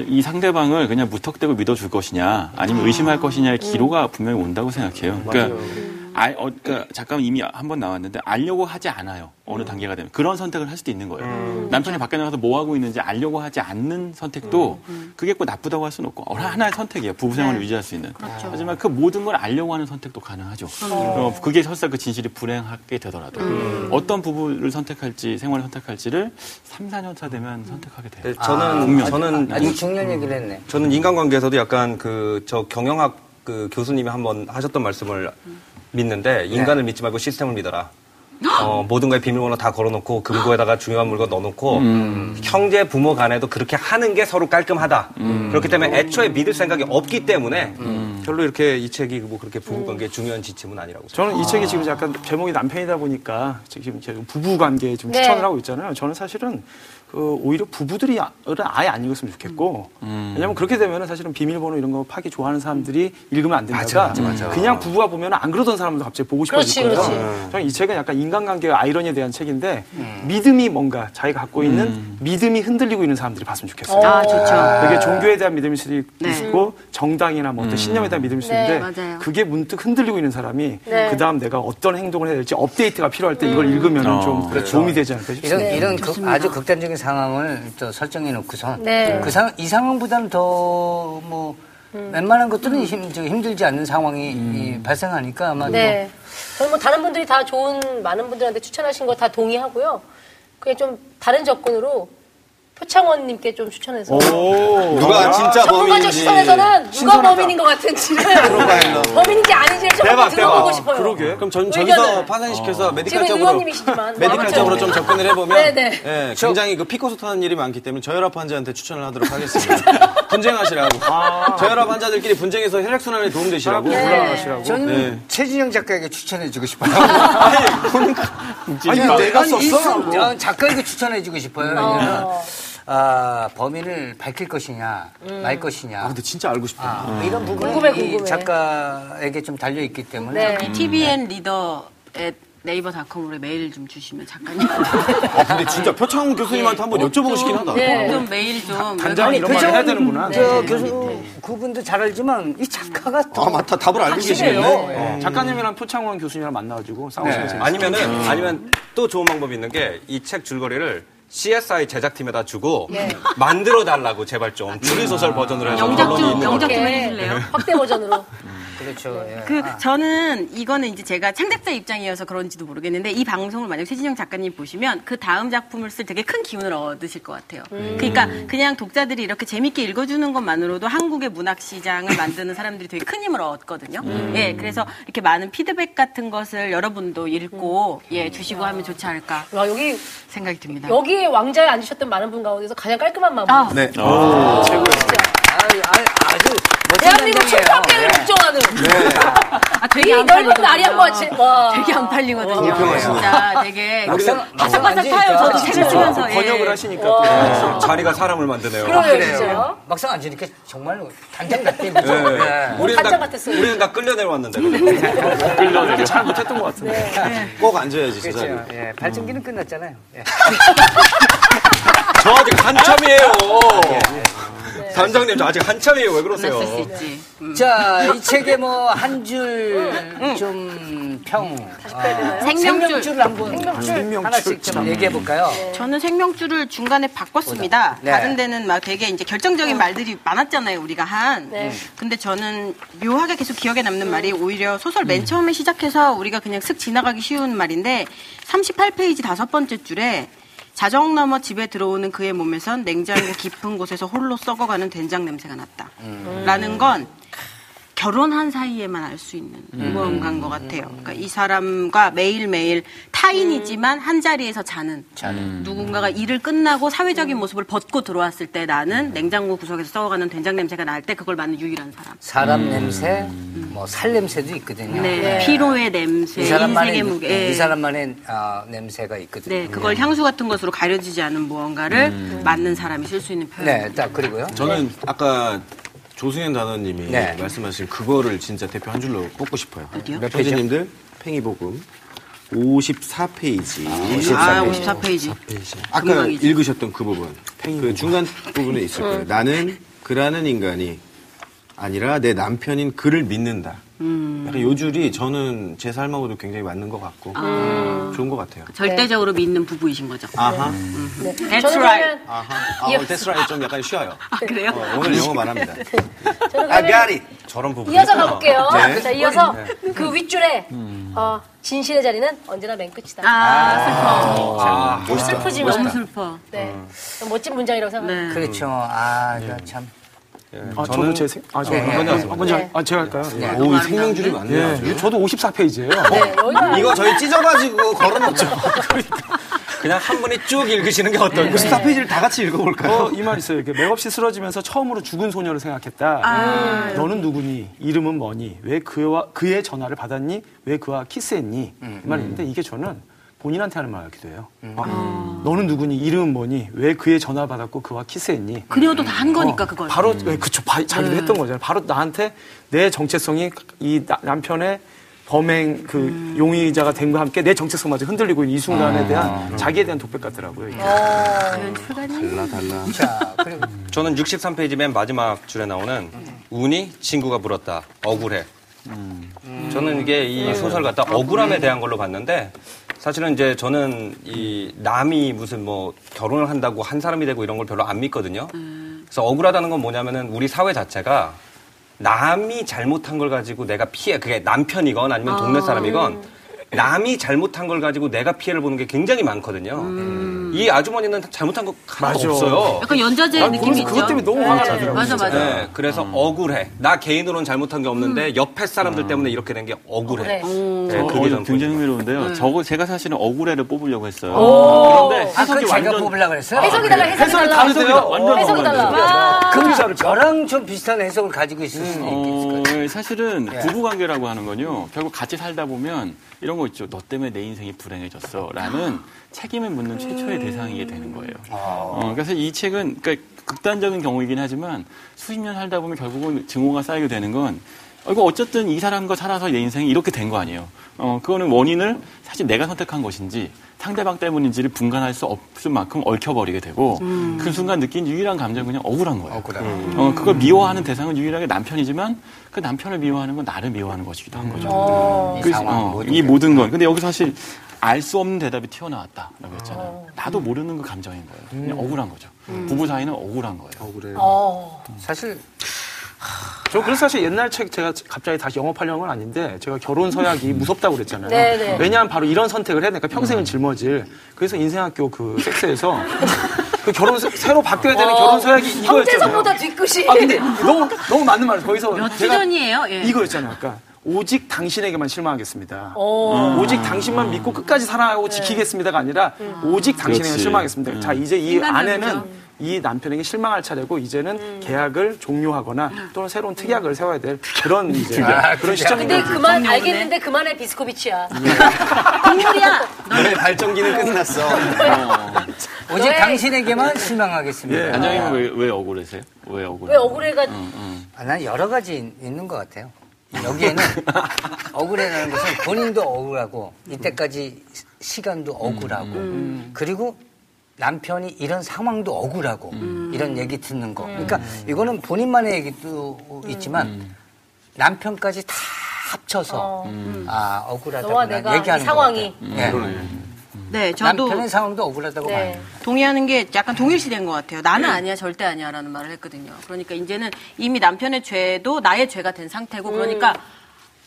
이 상대방을 그냥 무턱대고 믿어줄 것이냐 아니면 의심할 것이냐의 기로가 분명히 온다고 생각해요. 그러니까 그러니까 작가는 이미 한 번 나왔는데 알려고 하지 않아요. 어느 단계가 되면 그런 선택을 할 수도 있는 거예요. 남편이 밖에 나가서 뭐 하고 있는지 알려고 하지 않는 선택도 그게 꼭 나쁘다고 할 수는 없고 하나의 선택이에요. 부부 생활을 유지할 수 있는. 그렇죠. 하지만 그 모든 걸 알려고 하는 선택도 가능하죠. 그게 설사 그 진실이 불행하게 되더라도 어떤 부부를 선택할지 생활을 선택할지를 3, 4년 차 되면 선택하게 돼요. 저는 아주 중요한 얘기를 했네. 저는 인간관계에서도 약간 저 경영학 교수님이 한번 하셨던 말씀을 믿는데 인간을 믿지 말고 시스템을 믿어라. 모든 거에 비밀번호 다 걸어놓고 금고에다가 중요한 물건 넣어놓고 형제 부모 간에도 그렇게 하는 게 서로 깔끔하다. 그렇기 때문에 애초에 믿을 생각이 없기 때문에 별로 이렇게 이 책이 뭐 그렇게 부부관계의 중요한 지침은 아니라고 생각합니다. 저는 이 책이 지금 약간 제목이 남편이다 보니까 지금 제가 부부관계에 좀 추천을 하고 있잖아요. 저는 사실은 오히려 부부들이 아예 안 읽었으면 좋겠고 왜냐면 그렇게 되면 사실은 비밀번호 이런 거 파기 좋아하는 사람들이 읽으면 안 된다가 맞아. 그냥 부부가 보면 안 그러던 사람도 갑자기 보고 싶어질 거예요. 저는 이 책은 약간 인간관계와 아이러니에 대한 책인데 믿음이 뭔가 자기가 갖고 있는 믿음이 흔들리고 있는 사람들이 봤으면 좋겠어요. 좋죠. 그게 종교에 대한 믿음일 수도 있고 정당이나 뭐 어떤 신념에 대한 믿음일 수도 있는데 그게 문득 흔들리고 있는 사람이 그다음 내가 어떤 행동을 해야 될지 업데이트가 필요할 때 이걸 읽으면 좀 도움이 되지 않을까 싶습니다. 이런 아주 극단적인 상황을 또 설정해 놓고선 이 상황보다는 더 뭐 웬만한 것들은 힘들지 않는 상황이 발생하니까 아마 저는 뭐 다른 분들이 다 많은 분들한테 추천하신 거 다 동의하고요. 그게 좀 다른 접근으로 표창원님께 좀 추천해서 누가 진짜 범인인지 시선에서는 누가 범인인 것 같은지를 범인인지 아닌지를 좀 들어보고 싶어요. 그러게. 그럼 저기서 파생시켜서 메디컬적으로 좀 접근을 해보면 굉장히 피코소탄한 일이 많기 때문에 저혈압 환자한테 추천을 하도록 하겠습니다. 분쟁하시라고. 저혈압 환자들끼리 분쟁해서 혈액순환에 도움되시라고. 저는 최진영 작가에게 추천해주고 싶어요. 아니 내가 썼어? 작가에게 추천해주고 싶어요. 범인을 밝힐 것이냐, 말 것이냐. 근데 진짜 알고 싶다. 이런 부분이 궁금해. 작가에게 좀 달려있기 때문에. tvN 리더의 네이버닷컴으로 메일 좀 주시면 작가님한테. 근데 진짜 표창원 교수님한테 한번 여쭤보고 싶긴 하다. 좀 메일 좀. 단장은 이런 말 해야 되는구나. 교수 그분도 잘 알지만 이 작가가 또. 맞다. 답을 알고 계시네요. 작가님이랑 표창원 교수님이랑 만나가지고 싸우시면 재밌어요. 아니면 또 좋은 방법이 있는 게 이 책 줄거리를 CSI 제작팀에다 주고 만들어 달라고 제발 좀 추리소설 버전으로 해서 영작 좀 해주실래요? 확대 버전으로. 그렇죠. 저는 이거는 이제 제가 창작자 입장이어서 그런지도 모르겠는데 이 방송을 만약 최진영 작가님 보시면 그 다음 작품을 쓸 되게 큰 기운을 얻으실 것 같아요. 그러니까 그냥 독자들이 이렇게 재밌게 읽어주는 것만으로도 한국의 문학 시장을 만드는 사람들이 되게 큰 힘을 얻거든요. 그래서 이렇게 많은 피드백 같은 것을 여러분도 읽고 주시고 하면 좋지 않을까 생각이 듭니다. 여기에 왕좌에 앉으셨던 많은 분 가운데서 가장 깔끔한 마무리. 아주 대한민국 출판계를 걱정하는. 되게 안 팔리거든요. 넓은 날이 되게 안 팔리거든요. 진짜 되게 바삭바삭 타요. 저도 책을 쓰면서 번역을 하시니까 자리가 사람을 만드네요. 그래요. 막상 앉으니까 정말 단장 같대요. 우리는 다 끌려내려왔는데. 끌려내려. 잘 못했던 것 같은데. 꼭 앉아야지 진짜. 발전기는 끝났잖아요. 저 아직 한참이에요. 단장님, 저 아직 한참이에요. 왜 그러세요? 자, 이 책에 한 줄 좀 평. 생명줄 한번 하나씩 좀 얘기해볼까요? 저는 생명줄을 중간에 바꿨습니다. 다른 데는 막 되게 이제 결정적인 말들이 많았잖아요, 우리가 한. 근데 저는 묘하게 계속 기억에 남는 말이 오히려 소설 맨 처음에 시작해서 우리가 그냥 슥 지나가기 쉬운 말인데 38페이지 5번째 줄에 자정 넘어 집에 들어오는 그의 몸에선 냉장고 깊은 곳에서 홀로 썩어가는 된장 냄새가 났다. 라는 건 결혼한 사이에만 알 수 있는 무언가인 것 같아요. 그러니까 이 사람과 매일매일 타인이지만 한 자리에서 자는 누군가가 일을 끝나고 사회적인 모습을 벗고 들어왔을 때 나는 냉장고 구석에서 썩어가는 된장 냄새가 날 때 그걸 맡는 유일한 사람. 사람 냄새, 살 냄새도 있거든요. 피로의 냄새, 인생의 무게. 이 사람만의 냄새가 있거든요. 그걸 향수 같은 것으로 가려지지 않은 무언가를 맡는 사람이 쓸 수 있는 표현. 그리고요. 저는 아까 조승현 단원님이 말씀하신 그거를 진짜 대표 한 줄로 뽑고 싶어요. 어디요? 선생님들 팽이복음 54페이지. 54페이지. 아까 읽으셨던 그 부분. 그 중간 부분에 있을 거예요. 나는 그라는 인간이 아니라 내 남편인 그를 믿는다. 약간 요 줄이 저는 제 삶하고도 굉장히 맞는 것 같고 좋은 것 같아요. 절대적으로 네. 믿는 부부이신 거죠. 아하. 네. That's right. 아하. 아, that's right 좀 약간 쉬어요. 아, 그래요? 오늘 영어 말합니다. I got it. 저런 부분. 이어서 가볼게요. 네. 자, 이어서 네. 그 윗줄에 진실의 자리는 언제나 맨 끝이다. 슬퍼. 슬프지만 너무 슬퍼. 네, 멋진 문장이라고 생각합니다. 네. 그렇죠. 아, 네. 참. 예, 저는 제 생, 아, 저, 네, 먼저, 네. 아, 제가 할까요? 네. 오, 이 생명줄이 많네요. 예, 저도 54페이지예요. 네, 이거 저희 찢어가지고 걸어놓죠. 그냥 한 번에 쭉 읽으시는 게 어떨까요? 54페이지를 다 같이 읽어볼까요? 이 말 있어요. 맥없이 쓰러지면서 처음으로 죽은 소녀를 생각했다. 너는 누구니? 이름은 뭐니? 왜 그의 전화를 받았니? 왜 그와 키스했니? 이 말인데 이게 저는 본인한테 하는 말이기도 해요. 너는 누구니? 이름은 뭐니? 왜 그의 전화 받았고 그와 키스했니? 그녀도 다 한 거니까 그걸. 바로 그쵸. 자기도 했던 거잖아요. 바로 나한테 내 정체성이 이 남편의 범행 용의자가 됨과 함께 내 정체성마저 흔들리고 있는 이 순간에 대한 자기에 대한 독백 같더라고요. 달라. 자, 그리고 저는 63페이지 맨 마지막 줄에 나오는 운이 친구가 물었다. 억울해. 저는 이게 이 소설 같다. 억울함에 대한 걸로 봤는데. 사실은 이제 저는 이 남이 무슨 뭐 결혼을 한다고 한 사람이 되고 이런 걸 별로 안 믿거든요. 그래서 억울하다는 건 뭐냐면은 우리 사회 자체가 남이 잘못한 걸 가지고 내가 피해, 그게 남편이건 아니면 동네 사람이건 남이 잘못한 걸 가지고 내가 피해를 보는 게 굉장히 많거든요. 이 아주머니는 잘못한 거 하나도 없어요. 약간 연좌제의 느낌이 있죠. 그것 때문에 너무 화가 나더라고요. 맞아. 네, 그래서 억울해. 나 개인으로는 잘못한 게 없는데 옆에 사람들 때문에 이렇게 된 게 억울해. 네, 그게 굉장히 흥미로운데요. 저거 제가 사실은 억울해를 뽑으려고 했어요. 그런데 해석이 제가 뽑으려고 했어요? 해석이 달라. 그럼 저랑 좀 비슷한 해석을 가지고 있을 수는 있겠을 거예요. 사실은 부부관계라고 하는 건요. 결국 같이 살다 보면 이런 거 있죠. 너 때문에 내 인생이 불행해졌어 라는 책임을 묻는 최초의 대상이 되는 거예요. 그래서 이 책은 그러니까 극단적인 경우이긴 하지만 수십 년 살다 보면 결국은 증오가 쌓이게 되는 건 이거 어쨌든 이 사람과 살아서 내 인생이 이렇게 된 거 아니에요. 그거는 원인을 사실 내가 선택한 것인지 상대방 때문인지를 분간할 수 없을 만큼 얽혀버리게 되고 그 순간 느낀 유일한 감정은 그냥 억울한 거예요. 그걸 미워하는 대상은 유일하게 남편이지만 그 남편을 미워하는 건 나를 미워하는 것이기도 한 거죠. 이 모든 건. 근데 여기 사실 알 수 없는 대답이 튀어나왔다라고 했잖아요. 나도 모르는 그 감정인 거예요. 그냥 억울한 거죠. 부부 사이는 억울한 거예요. 사실... 저 그래서 사실 옛날 책 제가 갑자기 다시 영업하려는 건 아닌데 제가 결혼 서약이 무섭다고 그랬잖아요. 왜냐하면 바로 이런 선택을 해야 되니까 평생을 짊어질. 그래서 인생학교 그 섹스에서 그 결혼 새로 바뀌어야 되는 결혼 서약이 이거였잖아요. 형제선보다 뒷끝이. 아 근데 너무 맞는 말을 거기서 며칠 전이에요. 예. 이거였잖아요. 아까. 오직 당신에게만 실망하겠습니다. 오직 당신만 믿고 끝까지 사랑하고 지키겠습니다가 아니라 오직 당신에게만 실망하겠습니다. 자 이제 이 아내는 이 남편에게 실망할 차례고 이제는 계약을 종료하거나 또는 새로운 특약을 세워야 될 그런 이제 그런 시점인 거죠. 근데 그만 알겠는데 그만해 비스코비치야. 동물이야. 너의 발전기는 끝났어. 오직 당신에게만 실망하겠습니다. 예. 안장님은 왜 억울하세요? 왜 억울해가? 난 여러 가지 있는 것 같아요. 여기에는 억울해라는 것은 본인도 억울하고 이때까지 시간도 억울하고 그리고. 남편이 이런 상황도 억울하고 이런 얘기 듣는 거. 그러니까 이거는 본인만의 얘기도 있지만 남편까지 다 합쳐서 아 억울하다고 얘기하는 상황이. 네, 저도 남편의 상황도 억울하다고 봐요. 동의하는 게 약간 동일시된 것 같아요. 나는 아니야, 절대 아니야라는 말을 했거든요. 그러니까 이제는 이미 남편의 죄도 나의 죄가 된 상태고 그러니까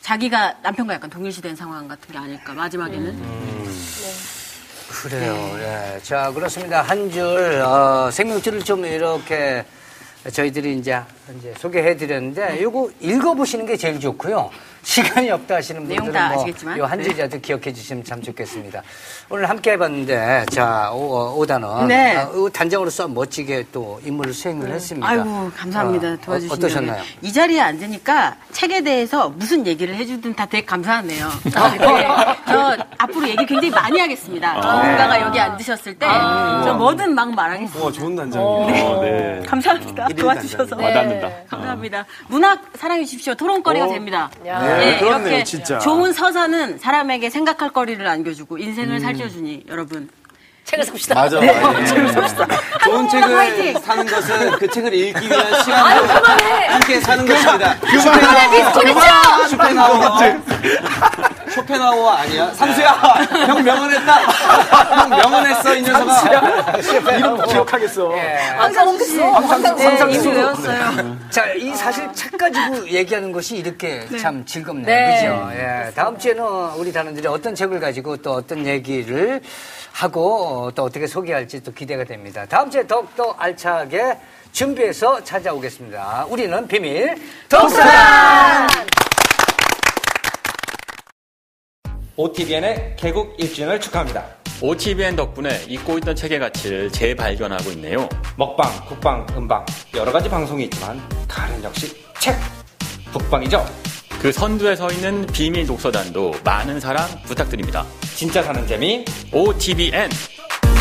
자기가 남편과 약간 동일시된 상황 같은 게 아닐까 마지막에는. 그래요. 네. 자, 그렇습니다. 한 줄, 생명줄을 좀 이렇게 저희들이 이제 소개해드렸는데, 요거 읽어보시는 게 제일 좋고요. 시간이 없다 하시는 분들은 뭐 요 한 줄이라도 기억해 주시면 참 좋겠습니다. 오늘 함께 해봤는데, 자, 5단원. 네. 단장으로서 멋지게 또 임무를 수행을 했습니다. 아이고, 감사합니다. 도와주시면. 어떠셨나요? 이 자리에 앉으니까 책에 대해서 무슨 얘기를 해주든 다 되게 감사하네요. 저 앞으로 얘기 굉장히 많이 하겠습니다. 누군가가 여기 앉으셨을 때, 저 뭐든 막 말하겠습니다. 와, 좋은 단장이에요. 네. 감사합니다. 도와주셔서. 와닿는다. 네. 감사합니다. 문학 사랑해주십시오. 토론거리가 됩니다. 네, 그렇네요, 진짜. 좋은 서사는 사람에게 생각할 거리를 안겨주고 인생을 살려주니 여러분 책을 삽시다. 맞아. 네. 네. 책을 삽시다. 좋은 책을 화이팅. 사는 것은 그 책을 읽기 위한 시간을 함께 사는 것입니다. 쇼펜하우어 아니야? 삼수야! 형 명언했다! 형 명언했어, 이 녀석아! 이름 기억하겠어. 예. 항상 없겠어. 항상 이미 외웠어요. 자, 이 사실 책 가지고 얘기하는 것이 이렇게 네. 참 즐겁네요. 네. 그죠? 예. 다음 주에는 우리 단원들이 어떤 책을 가지고 또 어떤 얘기를 하고 또 어떻게 소개할지 또 기대가 됩니다. 다음 주에 더욱더 알차게 준비해서 찾아오겠습니다. 우리는 비밀 독서단! OTVN의 개국 1주년을 축하합니다. OTVN 덕분에 잊고 있던 책의 가치를 재발견하고 있네요. 먹방, 국방, 음방 여러가지 방송이 있지만 다른 역시 책! 북방이죠. 그 선두에 서 있는 비밀 독서단도 많은 사랑 부탁드립니다. 진짜 사는 재미 OTVN